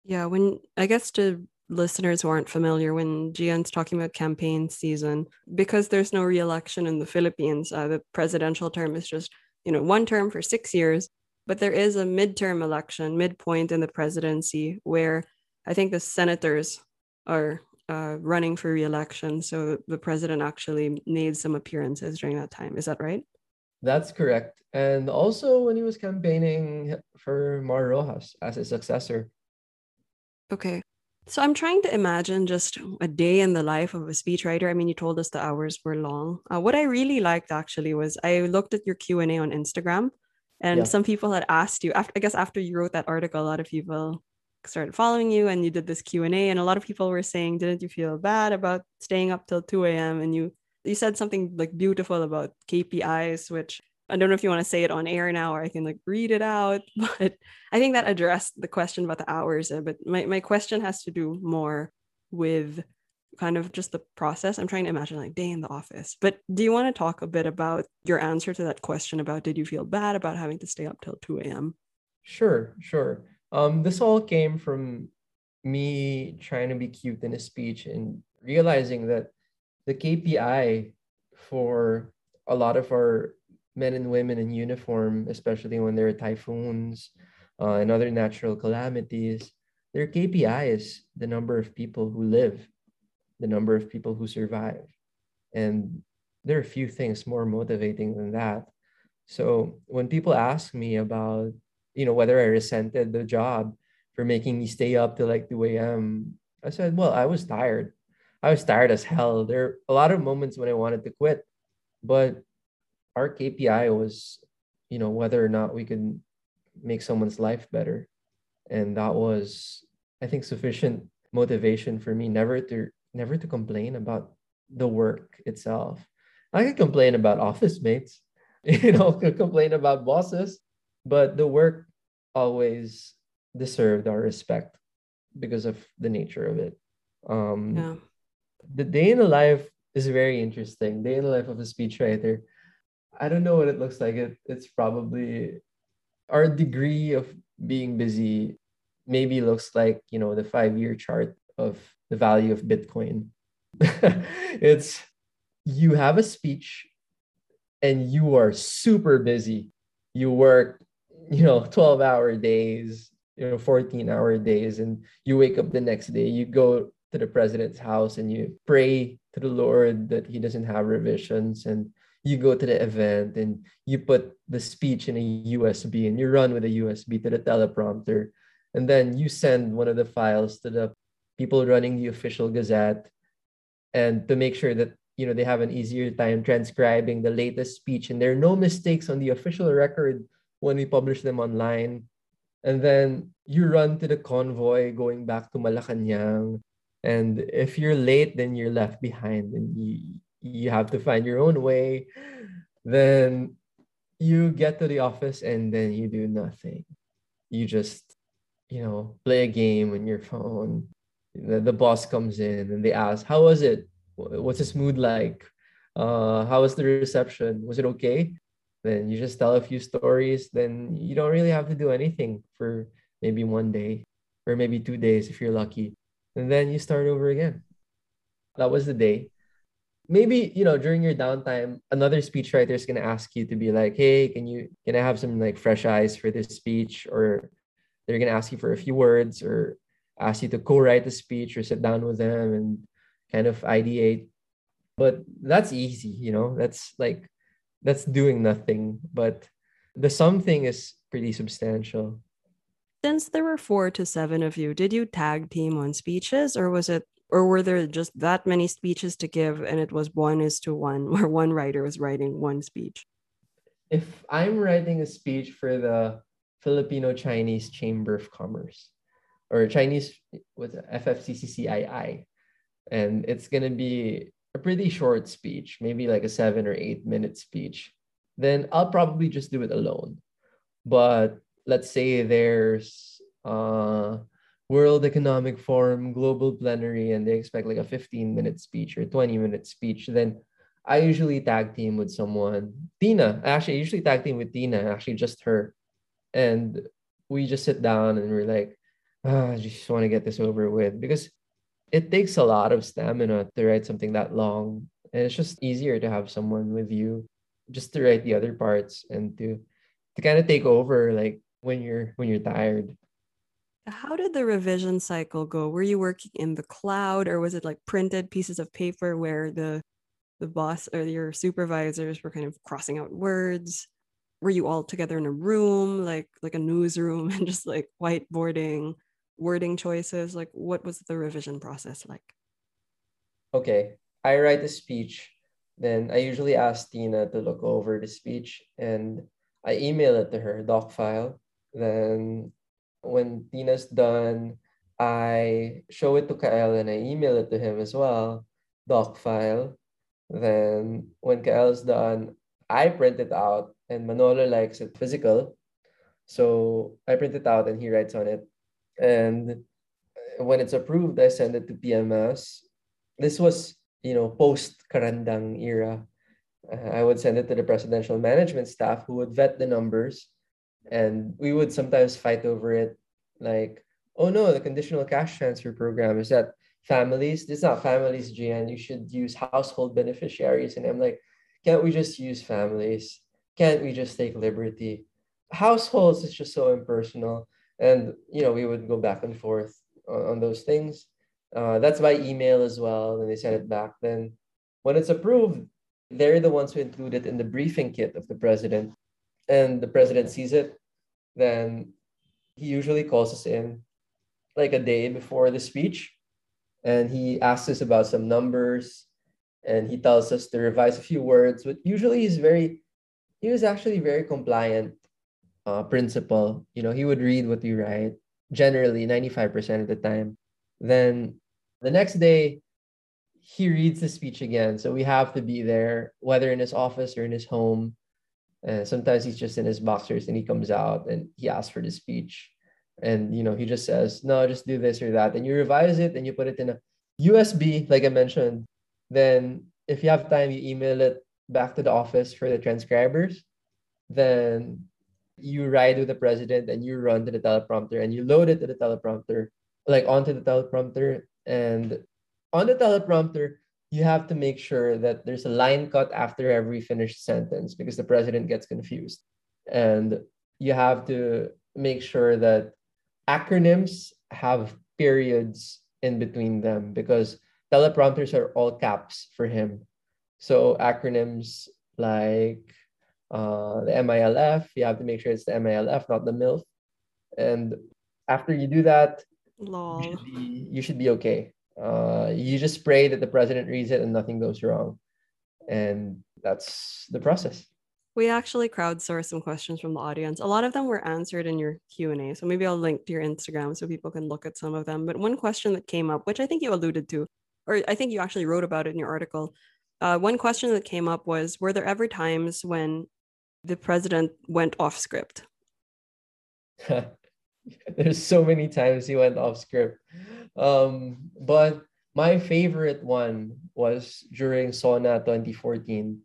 Yeah, when I guess to listeners who aren't familiar, when Gian's talking about campaign season, because there's no re-election in the Philippines, uh, the presidential term is just you know, one term for six years, but there is a midterm election, midpoint in the presidency, where I think the senators are uh, running for re-election. So the president actually made some appearances during that time. Is that right? That's correct. And also when he was campaigning for Mar Rojas as his successor. Okay. So I'm trying to imagine just a day in the life of a speechwriter. I mean, you told us the hours were long. Uh, what I really liked actually was I looked at your Q and A on Instagram, and yeah. some people had asked you, after, I guess after you wrote that article, a lot of people started following you and you did this Q and A, and a lot of people were saying, didn't you feel bad about staying up till two a.m.? And you you said something like beautiful about K P Is, which I don't know if you want to say it on air now or I can like read it out, but I think that addressed the question about the hours. But my, my question has to do more with kind of just the process. I'm trying to imagine like day in the office, but do you want to talk a bit about your answer to that question about, did you feel bad about having to stay up till two a.m.? Sure, sure. Um, this all came from me trying to be cute in a speech and realizing that the K P I for a lot of our men and women in uniform, especially when there are typhoons uh, and other natural calamities, their K P I is the number of people who live, the number of people who survive. And there are few things more motivating than that. So when people ask me about, you know, whether I resented the job for making me stay up till like two a.m., I said, well, I was tired. I was tired as hell. There are a lot of moments when I wanted to quit, but our K P I was, you know, whether or not we could make someone's life better. And that was, I think, sufficient motivation for me never to never to complain about the work itself. I could complain about office mates, you know, could complain about bosses, but the work always deserved our respect because of the nature of it. Um, yeah. The day in the life is very interesting. Day in the life of a speechwriter. I don't know what it looks like. It, it's probably our degree of being busy maybe looks like, you know, the five-year chart of the value of Bitcoin. It's you have a speech and you are super busy. You work, you know, twelve-hour days, you know, fourteen-hour days, and you wake up the next day, you go to the president's house and you pray to the Lord that he doesn't have revisions, and you go to the event and you put the speech in a U S B and you run with a U S B to the teleprompter. And then you send one of the files to the people running the official gazette, and to make sure that, you know, they have an easier time transcribing the latest speech. And there are no mistakes on the official record when we publish them online. And then you run to the convoy going back to Malacanang. And if you're late, then you're left behind and you, you have to find your own way. Then you get to the office and then you do nothing. You just, you know, play a game on your phone. The, the boss comes in and they ask, how was it? What's his mood like? Uh, how was the reception? Was it okay? Then you just tell a few stories. Then you don't really have to do anything for maybe one day or maybe two days if you're lucky. And then you start over again. That was the day. Maybe, you know, during your downtime, another speechwriter is going to ask you to be like, hey, can you, can I have some like fresh eyes for this speech? Or they're going to ask you for a few words or ask you to co-write the speech or sit down with them and kind of ideate. But that's easy, you know, that's like, that's doing nothing. But the something is pretty substantial. Since there were four to seven of you, did you tag team on speeches, or was it, or were there just that many speeches to give and it was one is to one where one writer was writing one speech? If I'm writing a speech for the Filipino-Chinese Chamber of Commerce or Chinese with F F C C C I I, and it's going to be a pretty short speech, maybe like a seven or eight minute speech, then I'll probably just do it alone. But let's say there's... Uh, World Economic Forum, Global Plenary, and they expect like a fifteen-minute speech or twenty-minute speech, then I usually tag team with someone. Tina, actually, I usually tag team with Tina, actually just her. And we just sit down and we're like, oh, I just want to get this over with. Because it takes a lot of stamina to write something that long. And it's just easier to have someone with you just to write the other parts and to to kind of take over like when you're when you're tired. How did the revision cycle go? Were you working in the cloud, or was it like printed pieces of paper where the the boss or your supervisors were kind of crossing out words? Were you all together in a room, like like a newsroom, and just like whiteboarding wording choices? Like, what was the revision process like? Okay, I write a speech. Then I usually ask Tina to look over the speech and I email it to her, doc file. Then when Tina's done, I show it to Kael and I email it to him as well, doc file. Then when Kael's done, I print it out, and Manolo likes it physical. So I print it out and he writes on it. And when it's approved, I send it to P M S. This was, you know, post-Carandang era. Uh, I would send it to the presidential management staff who would vet the numbers. And we would sometimes fight over it, like, oh no, the conditional cash transfer program, is that families? It's not families, Gian. You should use household beneficiaries. And I'm like, can't we just use families? Can't we just take liberty? Households is just so impersonal. And, you know, we would go back and forth on, on those things. Uh, that's by email as well. And they send it back. Then when it's approved, they're the ones who include it in the briefing kit of the president. And the president sees it, then he usually calls us in like a day before the speech. And he asks us about some numbers and he tells us to revise a few words. But usually he's very, he was actually very compliant uh, principal. You know, he would read what we write, generally ninety-five percent of the time. Then the next day, he reads the speech again. So we have to be there, whether in his office or in his home. And uh, sometimes he's just in his boxers and he comes out and he asks for the speech. And, you know, he just says, no, just do this or that. And you revise it and you put it in a U S B, like I mentioned. Then if you have time, you email it back to the office for the transcribers. Then you ride with the president and you run to the teleprompter and you load it to the teleprompter, like onto the teleprompter. And on the teleprompter, you have to make sure that there's a line cut after every finished sentence because the president gets confused. And you have to make sure that acronyms have periods in between them because teleprompters are all caps for him. So acronyms like uh, the M I L F, you have to make sure it's the M I L F, not the M I L F. And after you do that, Lol. You should be, you should be okay. Uh, you just pray that the president reads it and nothing goes wrong. And that's the process. We actually crowdsourced some questions from the audience. A lot of them were answered in your Q and A. So maybe I'll link to your Instagram so people can look at some of them. But one question that came up, which I think you alluded to, or I think you actually wrote about it in your article. Uh, one question that came up was, were there ever times when the president went off script? There's so many times he went off script. Um, but my favorite one was during SONA twenty fourteen.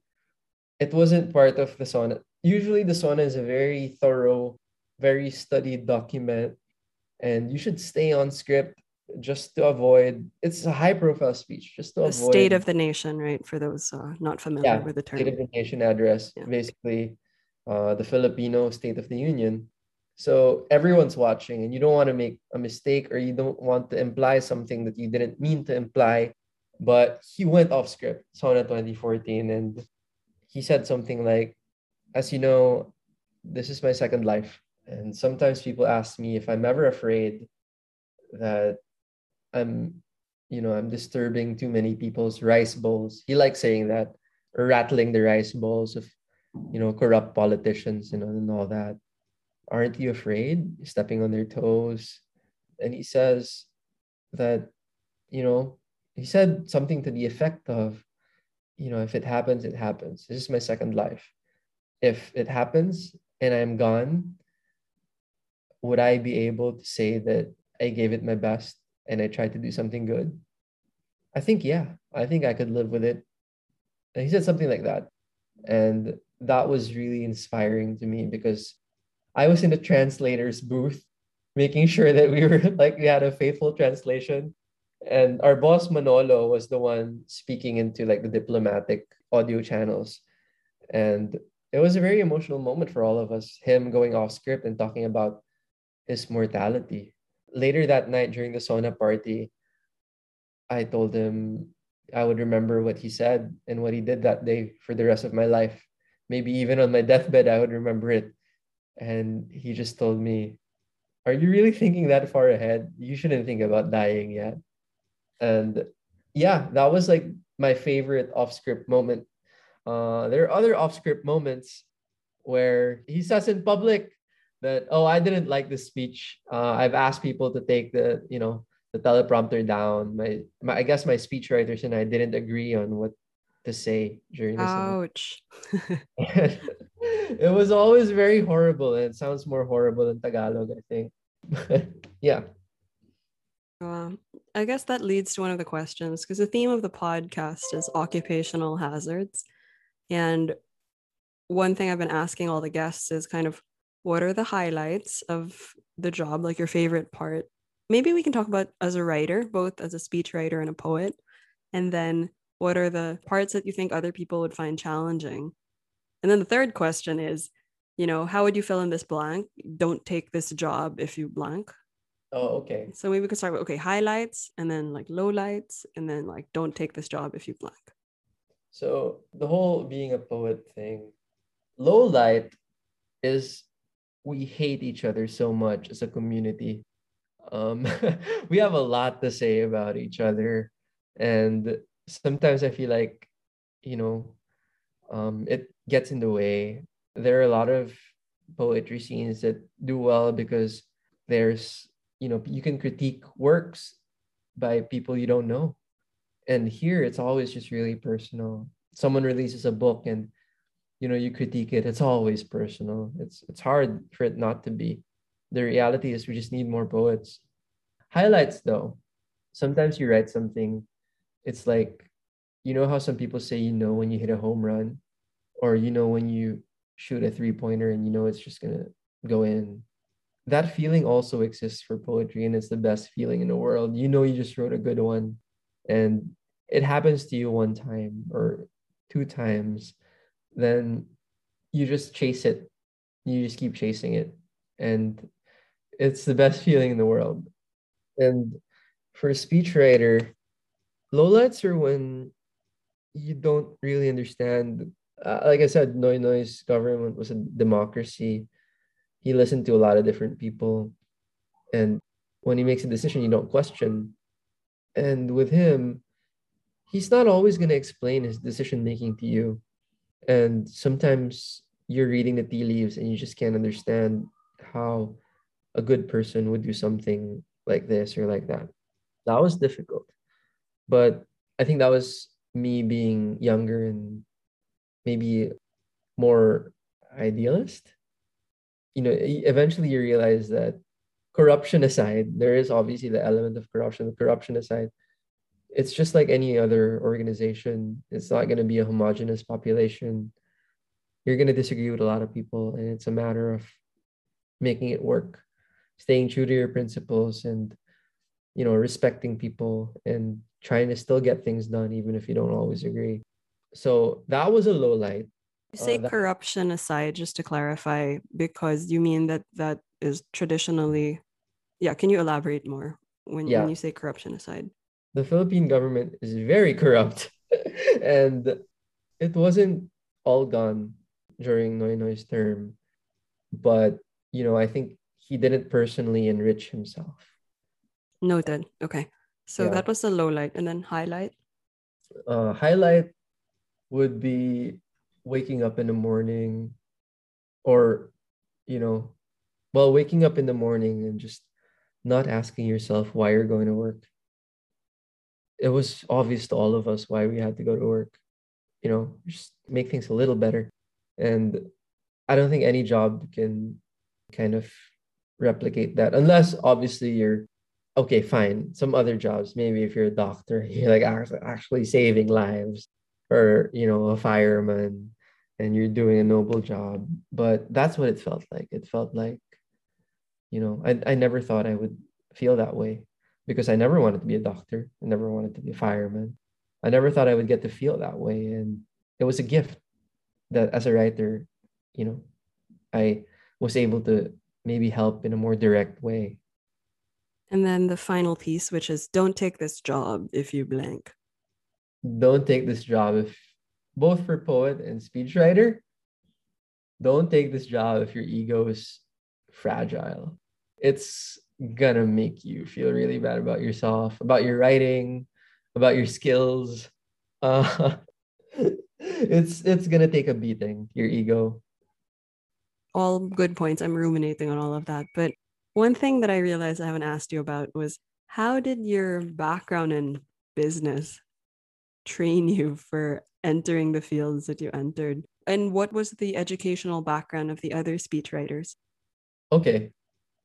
It wasn't part of the SONA. Usually the SONA is a very thorough, very studied document, and you should stay on script just to avoid, it's a high-profile speech, just to the avoid... The State of the Nation, right? For those uh, not familiar yeah, with the term. State of the Nation address, yeah. Basically uh, the Filipino State of the Union. So everyone's watching and you don't want to make a mistake or you don't want to imply something that you didn't mean to imply, but he went off script, SONA twenty fourteen, and he said something like, as you know, this is my second life. And sometimes people ask me if I'm ever afraid that I'm, you know, I'm disturbing too many people's rice bowls. He likes saying that, or rattling the rice bowls of, you know, corrupt politicians, you know, and all that. Aren't you afraid? Stepping on their toes. And he says that, you know, he said something to the effect of, you know, if it happens, it happens. This is my second life. If it happens and I'm gone, would I be able to say that I gave it my best and I tried to do something good? I think, yeah, I think I could live with it. And he said something like that. And that was really inspiring to me because I was in the translator's booth, making sure that we were like, we had a faithful translation. And our boss, Manolo, was the one speaking into like the diplomatic audio channels. And it was a very emotional moment for all of us, him going off script and talking about his mortality. later that night during the sauna party, I told him I would remember what he said and what he did that day for the rest of my life. Maybe even on my deathbed, I would remember it. And he just told me, "Are you really thinking that far ahead? You shouldn't think about dying yet." And yeah, that was like my favorite off-script moment. Uh, there are other off-script moments where he says in public that, "Oh, I didn't like this speech. Uh, I've asked people to take the, you know, the teleprompter down. My, my I guess my speechwriters and I didn't agree on what to say during this." Ouch. It was always very horrible. It sounds more horrible than Tagalog, I think. Yeah. Well, I guess that leads to one of the questions, because the theme of the podcast is occupational hazards. And one thing I've been asking all the guests is kind of, what are the highlights of the job, like your favorite part? Maybe we can talk about as a writer, both as a speechwriter and a poet. And then what are the parts that you think other people would find challenging? And then the third question is, you know, how would you fill in this blank? Don't take this job if you blank. Oh, okay. So maybe we could start with, okay, highlights, and then like lowlights, and then like, don't take this job if you blank. So the whole being a poet thing, lowlight is we hate each other so much as a community. Um, we have a lot to say about each other. And sometimes I feel like, you know, um, it gets in the way. There are a lot of poetry scenes that do well because there's, you know, you can critique works by people you don't know. And here it's always just really personal. Someone releases a book and, you know, you critique it. It's always personal. It's, it's hard for it not to be. The reality is we just need more poets. Highlights though, sometimes you write something, it's like, you know how some people say, you know, when you hit a home run, or, you know, when you shoot a three pointer and you know, it's just gonna go in. That feeling also exists for poetry, and it's the best feeling in the world. You know, you just wrote a good one, and it happens to you one time or two times, then you just chase it. You just keep chasing it. And it's the best feeling in the world. And for a speechwriter, lowlights are when you don't really understand. Uh, like I said, Noynoy's government was a democracy. He listened to a lot of different people. And when he makes a decision, you don't question. And with him, he's not always going to explain his decision making to you. And sometimes you're reading the tea leaves and you just can't understand how a good person would do something like this or like that. That was difficult. But I think that was me being younger and maybe more idealist. You know, eventually you realize that corruption aside, there is obviously the element of corruption. Corruption aside, it's just like any other organization. It's not going to be a homogeneous population. You're going to disagree with a lot of people, and it's a matter of making it work, staying true to your principles, and, you know, respecting people and trying to still get things done, even if you don't always agree. So that was a low light. You say uh, that- corruption aside, just to clarify, because you mean that that is traditionally, yeah, can you elaborate more when, yeah. when you say corruption aside? The Philippine government is very corrupt, and it wasn't all gone during Noynoy's term, but, you know, I think he didn't personally enrich himself. Noted. Okay. So yeah. That was the low light. And then highlight? Uh, highlight would be waking up in the morning, or, you know, well, waking up in the morning and just not asking yourself why you're going to work. It was obvious to all of us why we had to go to work. You know, just make things a little better. And I don't think any job can kind of replicate that, unless obviously you're okay, fine. Some other jobs, maybe if you're a doctor, you're like actually saving lives, or, you know, a fireman, and you're doing a noble job. But that's what it felt like. It felt like, you know, I, I never thought I would feel that way, because I never wanted to be a doctor. I never wanted to be a fireman. I never thought I would get to feel that way. And it was a gift that as a writer, you know, I was able to maybe help in a more direct way. And then the final piece, which is don't take this job if you blank. Don't take this job if, both for poet and speechwriter, don't take this job if your ego is fragile. It's gonna make you feel really bad about yourself, about your writing, about your skills. Uh, it's it's gonna take a beating, your ego. All good points. I'm ruminating on all of that. But one thing that I realized I haven't asked you about was how did your background in business train you for entering the fields that you entered? And what was the educational background of the other speechwriters? Okay.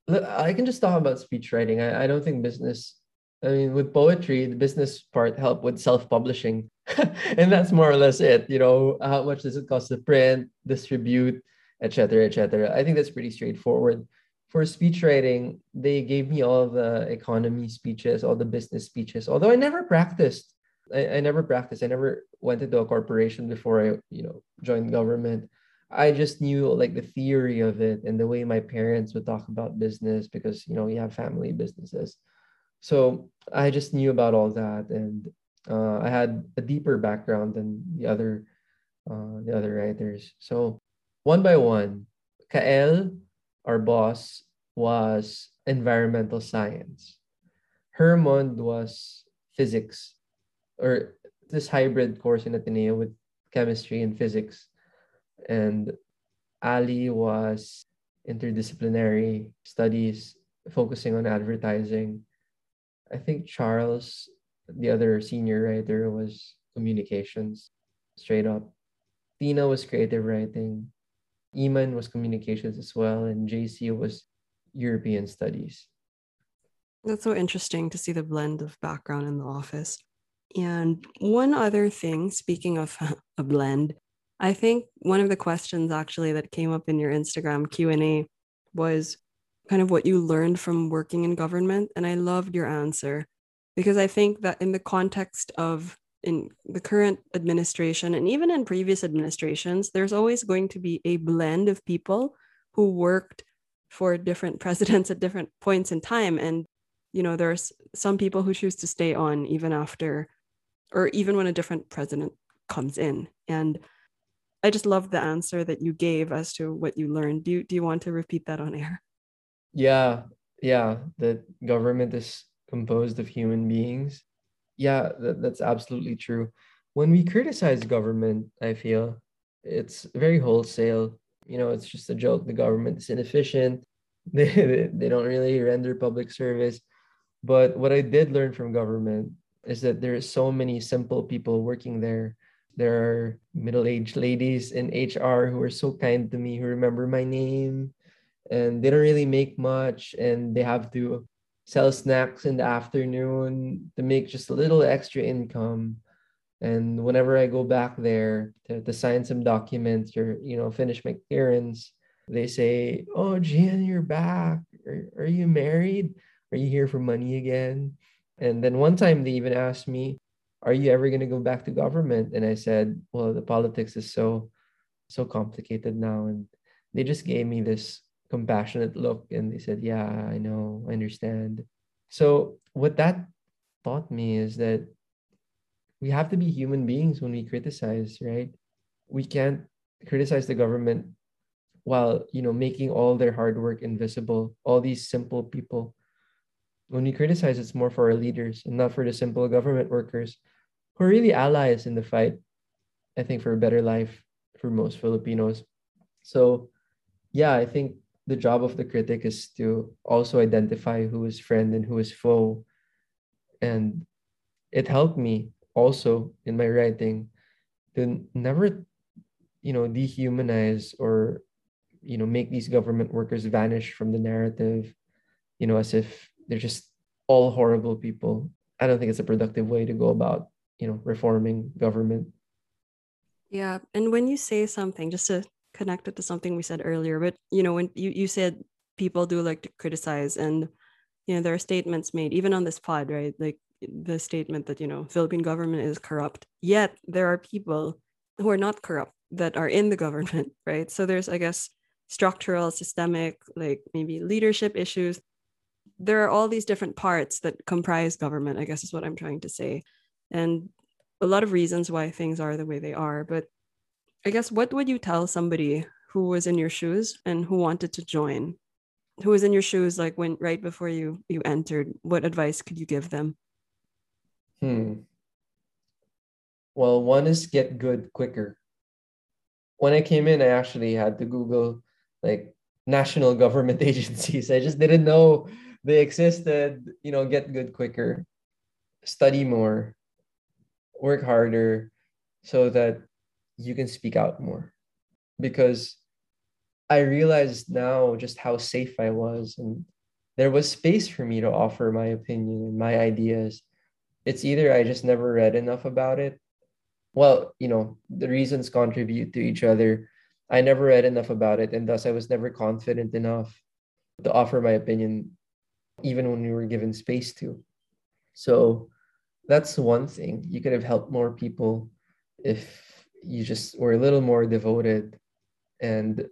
I can just talk about speechwriting. I, I don't think business, I mean, with poetry, the business part helped with self-publishing. And that's more or less it. You know, how much does it cost to print, distribute, et cetera, et cetera. I think that's pretty straightforward. For speechwriting, they gave me all the economy speeches, all the business speeches, although I never practiced. I, I never practiced. I never went into a corporation before I, you know, joined government. I just knew like the theory of it and the way my parents would talk about business because, you know, we have family businesses. So I just knew about all that. And uh, I had a deeper background than the other, uh, the other writers. So one by one, Kael, our boss, was environmental science. Hermond was physics, or this hybrid course in Ateneo with chemistry and physics. And Ali was interdisciplinary studies, focusing on advertising. I think Charles, the other senior writer, was communications, straight up. Tina was creative writing. Iman was communications as well. And J C was European studies. That's so interesting to see the blend of background in the office. And one other thing, speaking of a blend, I think one of the questions actually that came up in your Instagram Q and A was kind of what you learned from working in government. And I loved your answer because I think that in the context of in the current administration and even in previous administrations, there's always going to be a blend of people who worked for different presidents at different points in time. And, you know, there's some people who choose to stay on even after or even when a different president comes in. And I just love the answer that you gave as to what you learned. Do you, do you want to repeat that on air? Yeah, yeah. That government is composed of human beings. Yeah, that, that's absolutely true. When we criticize government, I feel it's very wholesale. You know, it's just a joke. The government is inefficient. They, they don't really render public service. But what I did learn from government is that there are so many simple people working there. There are middle-aged ladies in H R who are so kind to me, who remember my name, and they don't really make much, and they have to sell snacks in the afternoon to make just a little extra income. And whenever I go back there to, to sign some documents or, you know, finish my clearance, they say, "Oh, Gian, you're back. Are, are you married? Are you here for money again?" And then one time they even asked me, "Are you ever going to go back to government?" And I said, "Well, the politics is so, so complicated now." And they just gave me this compassionate look and they said, "Yeah, I know, I understand." So what that taught me is that we have to be human beings when we criticize, right? We can't criticize the government while, you know, making all their hard work invisible, all these simple people. When we criticize, it's more for our leaders and not for the simple government workers who are really allies in the fight, I think, for a better life for most Filipinos. So, yeah, I think the job of the critic is to also identify who is friend and who is foe. And it helped me also in my writing to never, you know, dehumanize or, you know, make these government workers vanish from the narrative, you know, as if they're just all horrible people. I don't think it's a productive way to go about, you know, reforming government. Yeah. And when you say something, just to connect it to something we said earlier, but, you know, when you, you said people do like to criticize and, you know, there are statements made even on this pod, right? Like the statement that, you know, Philippine government is corrupt, yet there are people who are not corrupt that are in the government, right? So there's, I guess, structural, systemic, like maybe leadership issues. there are all these different parts that comprise government, I guess is what I'm trying to say. And a lot of reasons why things are the way they are. But I guess, what would you tell somebody who was in your shoes and who wanted to join? Who was in your shoes, like when right before you you entered, what advice could you give them? Hmm. Well, one is get good quicker. When I came in, I actually had to Google like national government agencies. I just didn't know they existed. You know, get good quicker, study more, work harder so that you can speak out more. Because I realized now just how safe I was, and there was space for me to offer my opinion and my ideas. It's either I just never read enough about it. Well, you know, the reasons contribute to each other. I never read enough about it, and thus I was never confident enough to offer my opinion, even when we were given space to. So that's one thing. You could have helped more people if you just were a little more devoted. And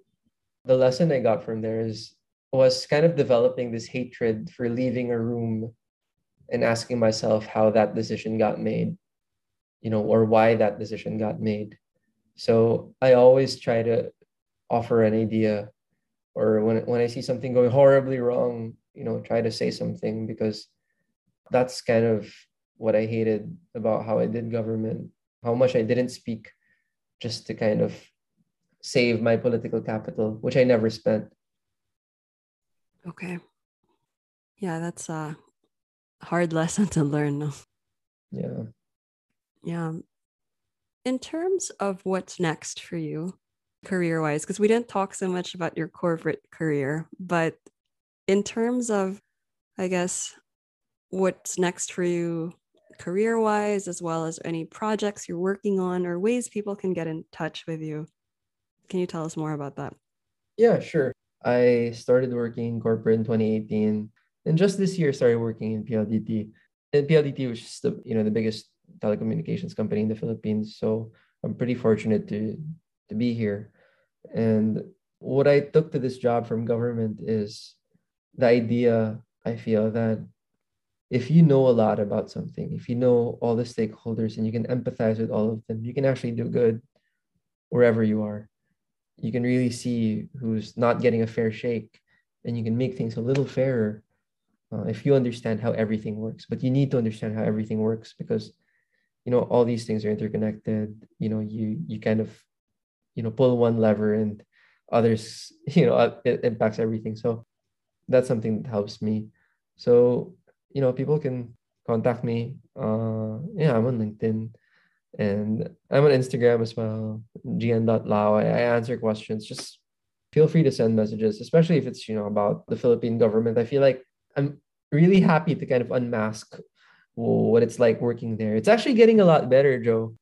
the lesson I got from there is was kind of developing this hatred for leaving a room and asking myself how that decision got made, you know, or why that decision got made. So I always try to offer an idea, or when, when I see something going horribly wrong, you know, try to say something, because that's kind of what I hated about how I did government, how much I didn't speak just to kind of save my political capital, which I never spent. Okay. Yeah, that's a hard lesson to learn. No? Yeah. Yeah. In terms of what's next for you, career-wise, because we didn't talk so much about your corporate career, but in terms of, I guess, what's next for you career-wise, as well as any projects you're working on or ways people can get in touch with you, can you tell us more about that? Yeah, sure. I started working in corporate in twenty eighteen, and just this year started working in P L D T. And P L D T, which is the, you know, the biggest telecommunications company in the Philippines. So I'm pretty fortunate to, to be here. And what I took to this job from government is the idea, I feel, that if you know a lot about something, if you know all the stakeholders and you can empathize with all of them, you can actually do good wherever you are. You can really see who's not getting a fair shake, and you can make things a little fairer uh, if you understand how everything works. But you need to understand how everything works, because, you know, all these things are interconnected. You know, you you kind of, you know, pull one lever and others, you know, it impacts everything. So that's something that helps me. So, you know, people can contact me. Uh, yeah, I'm on LinkedIn. And I'm on Instagram as well, gn dot lao. I, I answer questions. Just feel free to send messages, especially if it's, you know, about the Philippine government. I feel like I'm really happy to kind of unmask what it's like working there. It's actually getting a lot better, Joe.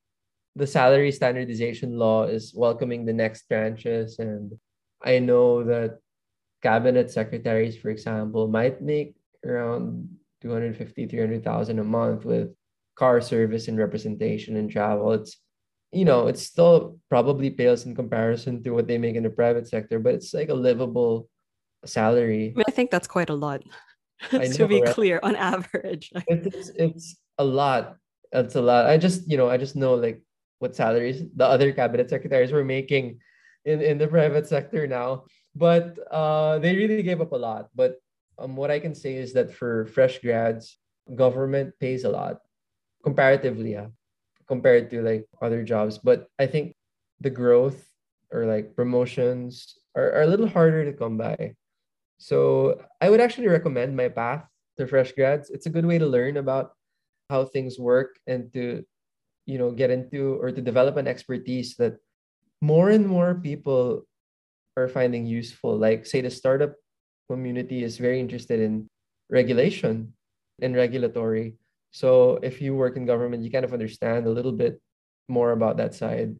The salary standardization law is welcoming the next branches. And I know that cabinet secretaries, for example, might make around two hundred fifty thousand, three hundred thousand a month with car service and representation and travel. It's, you know, it still probably pales in comparison to what they make in the private sector, but it's like a livable salary. I think that's quite a lot, I know, to be right? Clear, on average. It's, it's a lot. It's a lot. I just, you know, I just know like what salaries the other cabinet secretaries were making in, in the private sector now, but uh, they really gave up a lot. But um, what I can say is that for fresh grads, government pays a lot. Comparatively, yeah, compared to like other jobs. But I think the growth or like promotions are, are a little harder to come by. So I would actually recommend my path to fresh grads. It's a good way to learn about how things work and to, you know, get into or to develop an expertise that more and more people are finding useful. Like, say, the startup community is very interested in regulation and regulatory. So if you work in government, you kind of understand a little bit more about that side.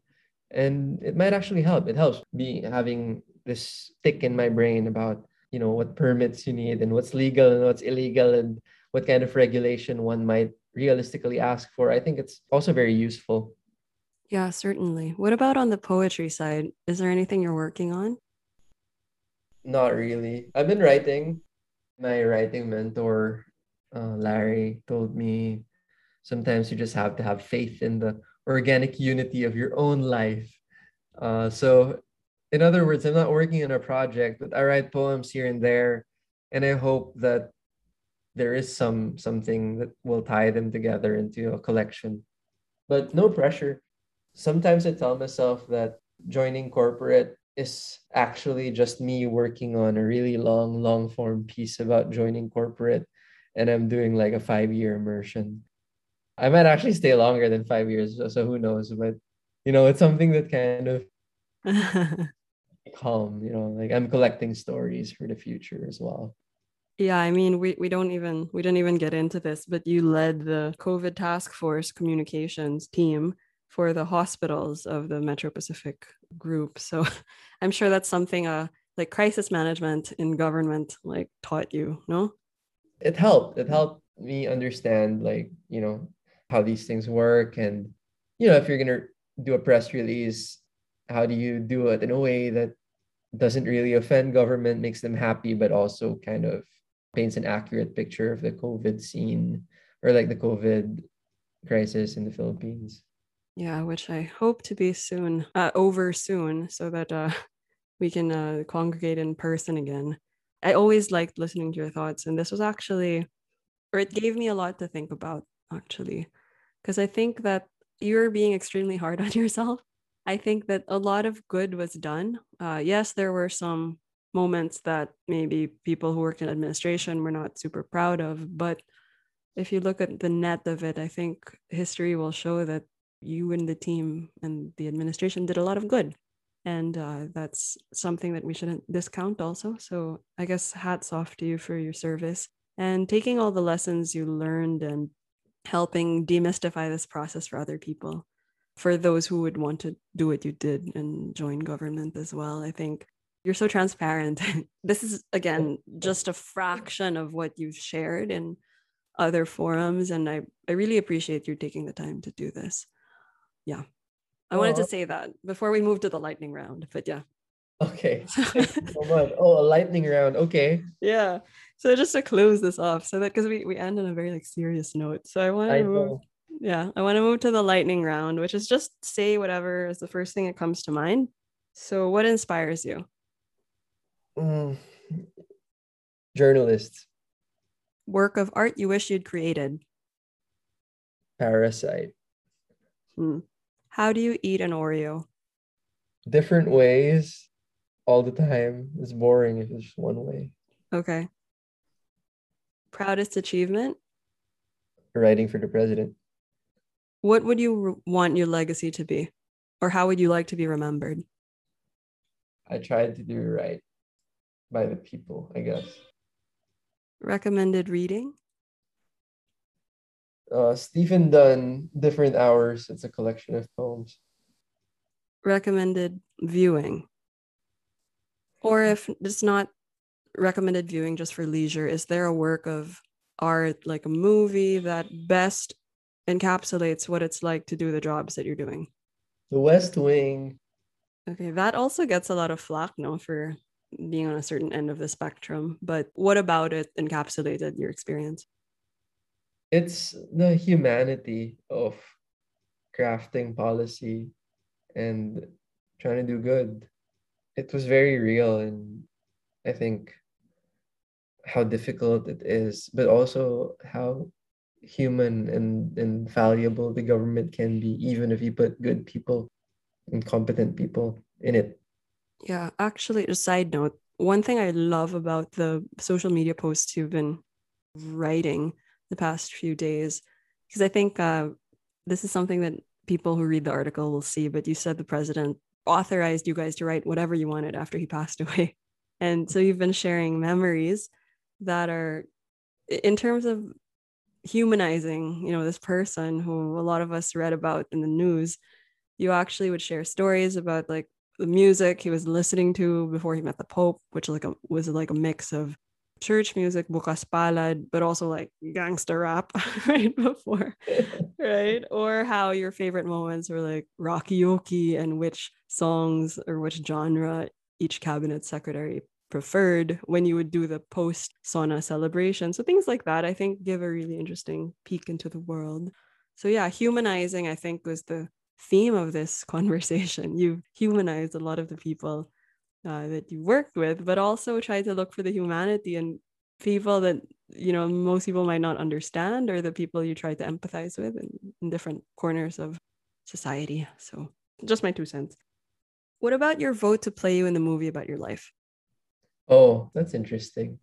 And it might actually help. It helps me having this tick in my brain about, you know, what permits you need and what's legal and what's illegal and what kind of regulation one might realistically ask for. I think it's also very useful. Yeah, certainly. What about on the poetry side? Is there anything you're working on? Not really. I've been writing. My writing mentor, uh, Larry, told me sometimes you just have to have faith in the organic unity of your own life. Uh, so in other words, I'm not working on a project, but I write poems here and there, and I hope that there is some something that will tie them together into a collection. But no pressure. Sometimes I tell myself that joining corporate is actually just me working on a really long, long form piece about joining corporate, and I'm doing like a five-year immersion. I might actually stay longer than five years, so who knows? But, you know, it's something that kind of calm, you know, like I'm collecting stories for the future as well. Yeah, I mean, we, we don't even we don't even get into this, but you led the COVID task force communications team for the hospitals of the Metro Pacific group. So I'm sure that's something uh, like crisis management in government like taught you, no? It helped. It helped me understand, like, you know, how these things work. And, you know, if you're going to do a press release, how do you do it in a way that doesn't really offend government, makes them happy, but also kind of paints an accurate picture of the COVID scene or like the COVID crisis in the Philippines. Yeah, which I hope to be soon, uh, over soon, so that uh, we can uh, congregate in person again. I always liked listening to your thoughts, and this was actually, or it gave me a lot to think about, actually, because I think that you're being extremely hard on yourself. I think that a lot of good was done. Uh, yes, there were some moments that maybe people who worked in administration were not super proud of, but if you look at the net of it, I think history will show that you and the team and the administration did a lot of good. And uh, that's something that we shouldn't discount also. So I guess hats off to you for your service and taking all the lessons you learned and helping demystify this process for other people, for those who would want to do what you did and join government as well. I think you're so transparent. This is, again, just a fraction of what you've shared in other forums. And I, I really appreciate you taking the time to do this. Yeah. I wanted oh. to say that before we move to the lightning round, but yeah. Okay. Thank you so much. Oh, a lightning round. Okay. Yeah. So just to close this off, so that because we, we end on a very like serious note. So I want to move. Know. Yeah. I want to move to the lightning round, which is just say whatever is the first thing that comes to mind. So what inspires you? Mm. Journalists. Work of art you wish you'd created. Parasite. Hmm. How do you eat an Oreo? Different ways all the time. It's boring if it's just one way. Okay. Proudest achievement? Writing for the president. What would you re- want your legacy to be? Or how would you like to be remembered? I tried to do right by the people, I guess. Recommended reading? Uh, Stephen Dunn, Different Hours. It's a collection of poems. Recommended viewing. Or if it's not recommended viewing just for leisure, is there a work of art, like a movie, that best encapsulates what it's like to do the jobs that you're doing? The West Wing. Okay, that also gets a lot of flack, no, for being on a certain end of the spectrum. But what about it encapsulated your experience? It's the humanity of crafting policy and trying to do good. It was very real, and I think how difficult it is, but also how human and, and valuable the government can be, even if you put good people and competent people in it. Yeah, actually, a side note, one thing I love about the social media posts you've been writing the past few days, because I think uh, this is something that people who read the article will see, but you said the president authorized you guys to write whatever you wanted after he passed away. And so you've been sharing memories that are, in terms of humanizing, you know, this person who a lot of us read about in the news, you actually would share stories about like the music he was listening to before he met the Pope, which like a, was like a mix of church music, bukas palad, but also like gangster rap right before, right? Or how your favorite moments were like Rocky Yoki and which songs or which genre each cabinet secretary preferred when you would do the post-sauna celebration. So things like that, I think, give a really interesting peek into the world. So yeah, humanizing, I think, was the theme of this conversation. You've humanized a lot of the people uh, that you worked with, but also tried to look for the humanity in people that, you know, most people might not understand, or the people you tried to empathize with in, in different corners of society. So just my two cents. What about your vote to play you in the movie about your life? Oh, that's interesting.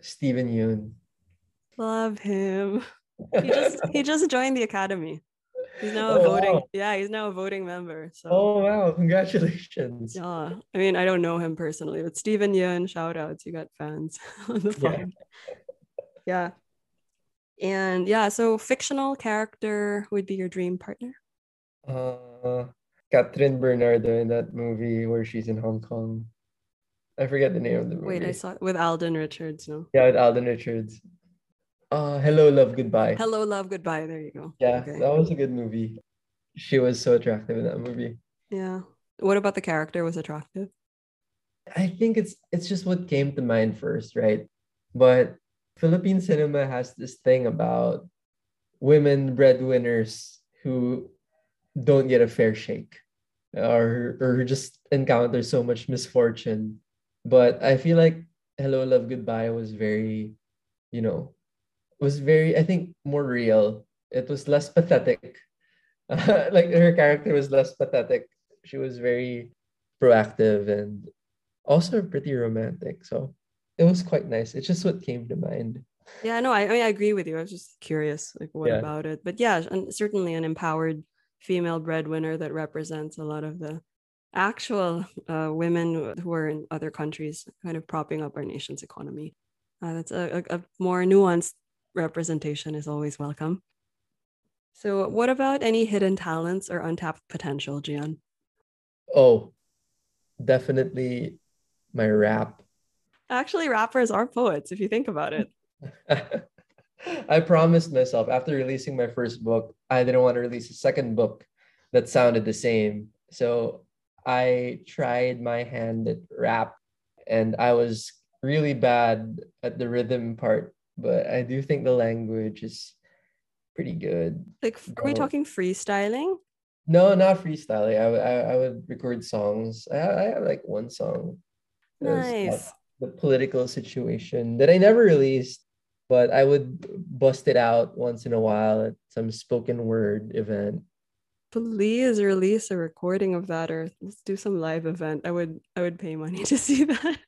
Steven Yeun. Love him. He just he just joined the Academy. He's now oh, a voting. Wow. Yeah, he's now a voting member. So. Oh wow! Congratulations. Yeah, I mean, I don't know him personally, but Steven Yeun, shout outs. You got fans on the phone. Yeah. yeah, and yeah. So, fictional character would be your dream partner. Uh, Catherine Bernardo in that movie where she's in Hong Kong. I forget the name of the movie. Wait, I saw it with Alden Richards. No. Yeah, with Alden Richards. Uh, Hello, Love, Goodbye. Hello, Love, Goodbye. There you go. Yeah, okay. That was a good movie. She was so attractive in that movie. Yeah. What about the character was attractive? I think it's it's just what came to mind first, right? But Philippine cinema has this thing about women breadwinners who don't get a fair shake or, or just encounter so much misfortune. But I feel like Hello, Love, Goodbye was very, you know, was very, I think, more real. It was less pathetic. Uh, like, her character was less pathetic. She was very proactive and also pretty romantic. So it was quite nice. It's just what came to mind. Yeah, no, I, I mean, I agree with you. I was just curious, like, what yeah. about it? But yeah, and certainly an empowered female breadwinner that represents a lot of the actual uh, women who are in other countries kind of propping up our nation's economy. Uh, that's a, a, a more nuanced representation is always welcome. So what about any hidden talents or untapped potential, Gian? Oh, definitely my rap. Actually, rappers are poets, if you think about it. I promised myself after releasing my first book, I didn't want to release a second book that sounded the same. So I tried my hand at rap, and I was really bad at the rhythm part. But I do think the language is pretty good. Like, are we talking freestyling? No, not freestyling. I, I, I would record songs. I, I have like one song. Nice. The political situation that I never released, but I would bust it out once in a while at some spoken word event. Please release a recording of that, or let's do some live event. I would I would pay money to see that.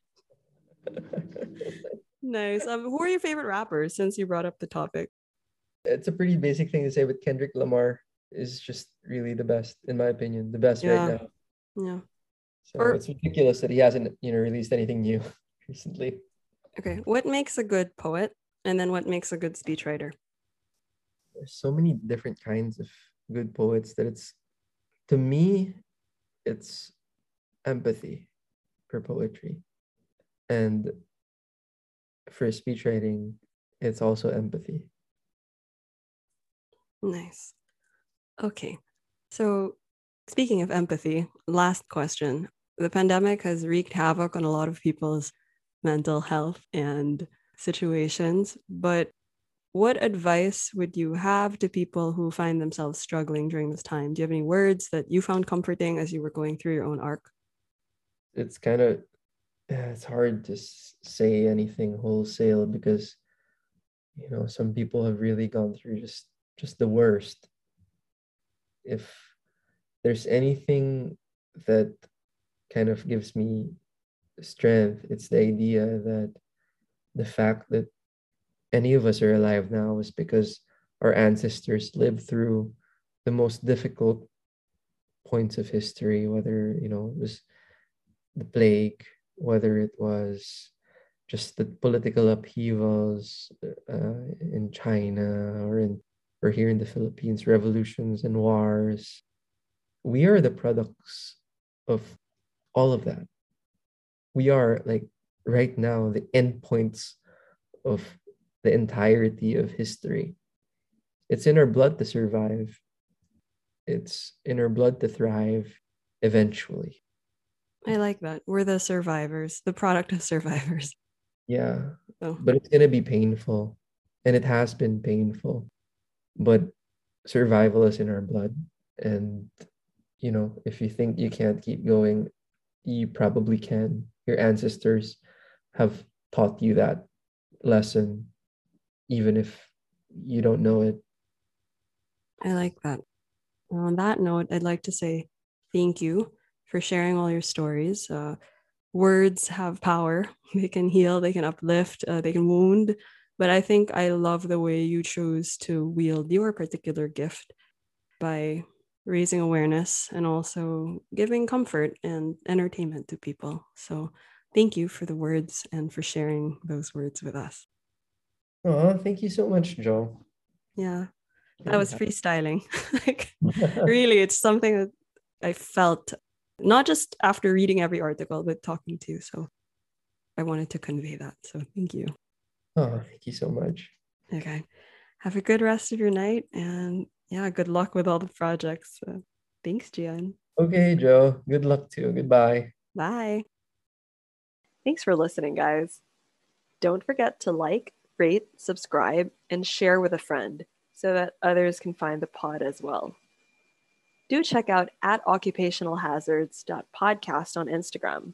Nice. Um, who are your favorite rappers, since you brought up the topic? It's a pretty basic thing to say, but Kendrick Lamar is just really the best, in my opinion, the best yeah. right now. Yeah. So or, it's ridiculous that he hasn't, you know, released anything new recently. Okay. What makes a good poet, and then what makes a good speechwriter? There's so many different kinds of good poets that it's, to me, it's empathy for poetry. And for speech writing, it's also empathy. Nice. Okay. So speaking of empathy, last question. The pandemic has wreaked havoc on a lot of people's mental health and situations, but what advice would you have to people who find themselves struggling during this time? Do you have any words that you found comforting as you were going through your own arc? It's kind of Yeah, it's hard to say anything wholesale because, you know, some people have really gone through just, just the worst. If there's anything that kind of gives me strength, it's the idea that the fact that any of us are alive now is because our ancestors lived through the most difficult points of history, whether, you know, it was the plague, whether it was just the political upheavals uh, in China or in or here in the Philippines, revolutions and wars. We are the products of all of that. We are, like, right now, the endpoints of the entirety of history. It's in our blood to survive. It's in our blood to thrive eventually. I like that. We're the survivors, the product of survivors. Yeah, so. But it's going to be painful. And it has been painful. But survival is in our blood. And, you know, if you think you can't keep going, you probably can. Your ancestors have taught you that lesson, even if you don't know it. I like that. And on that note, I'd like to say thank you for sharing all your stories. Uh, words have power. They can heal, they can uplift, uh, they can wound. But I think I love the way you chose to wield your particular gift by raising awareness and also giving comfort and entertainment to people. So thank you for the words and for sharing those words with us. Oh, thank you so much, Jo. Yeah, I was freestyling. Like, really, it's something that I felt, not just after reading every article, but talking to you. So I wanted to convey that. So thank you. Oh, thank you so much. Okay. Have a good rest of your night. And yeah, good luck with all the projects. Uh, thanks, Gian. Okay, Joe. Good luck too. Goodbye. Bye. Thanks for listening, guys. Don't forget to like, rate, subscribe, and share with a friend so that others can find the pod as well. Do check out at occupational hazards dot podcast on Instagram,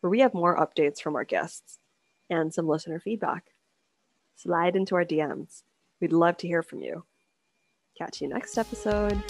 where we have more updates from our guests and some listener feedback. Slide into our D Ms. We'd love to hear from you. Catch you next episode.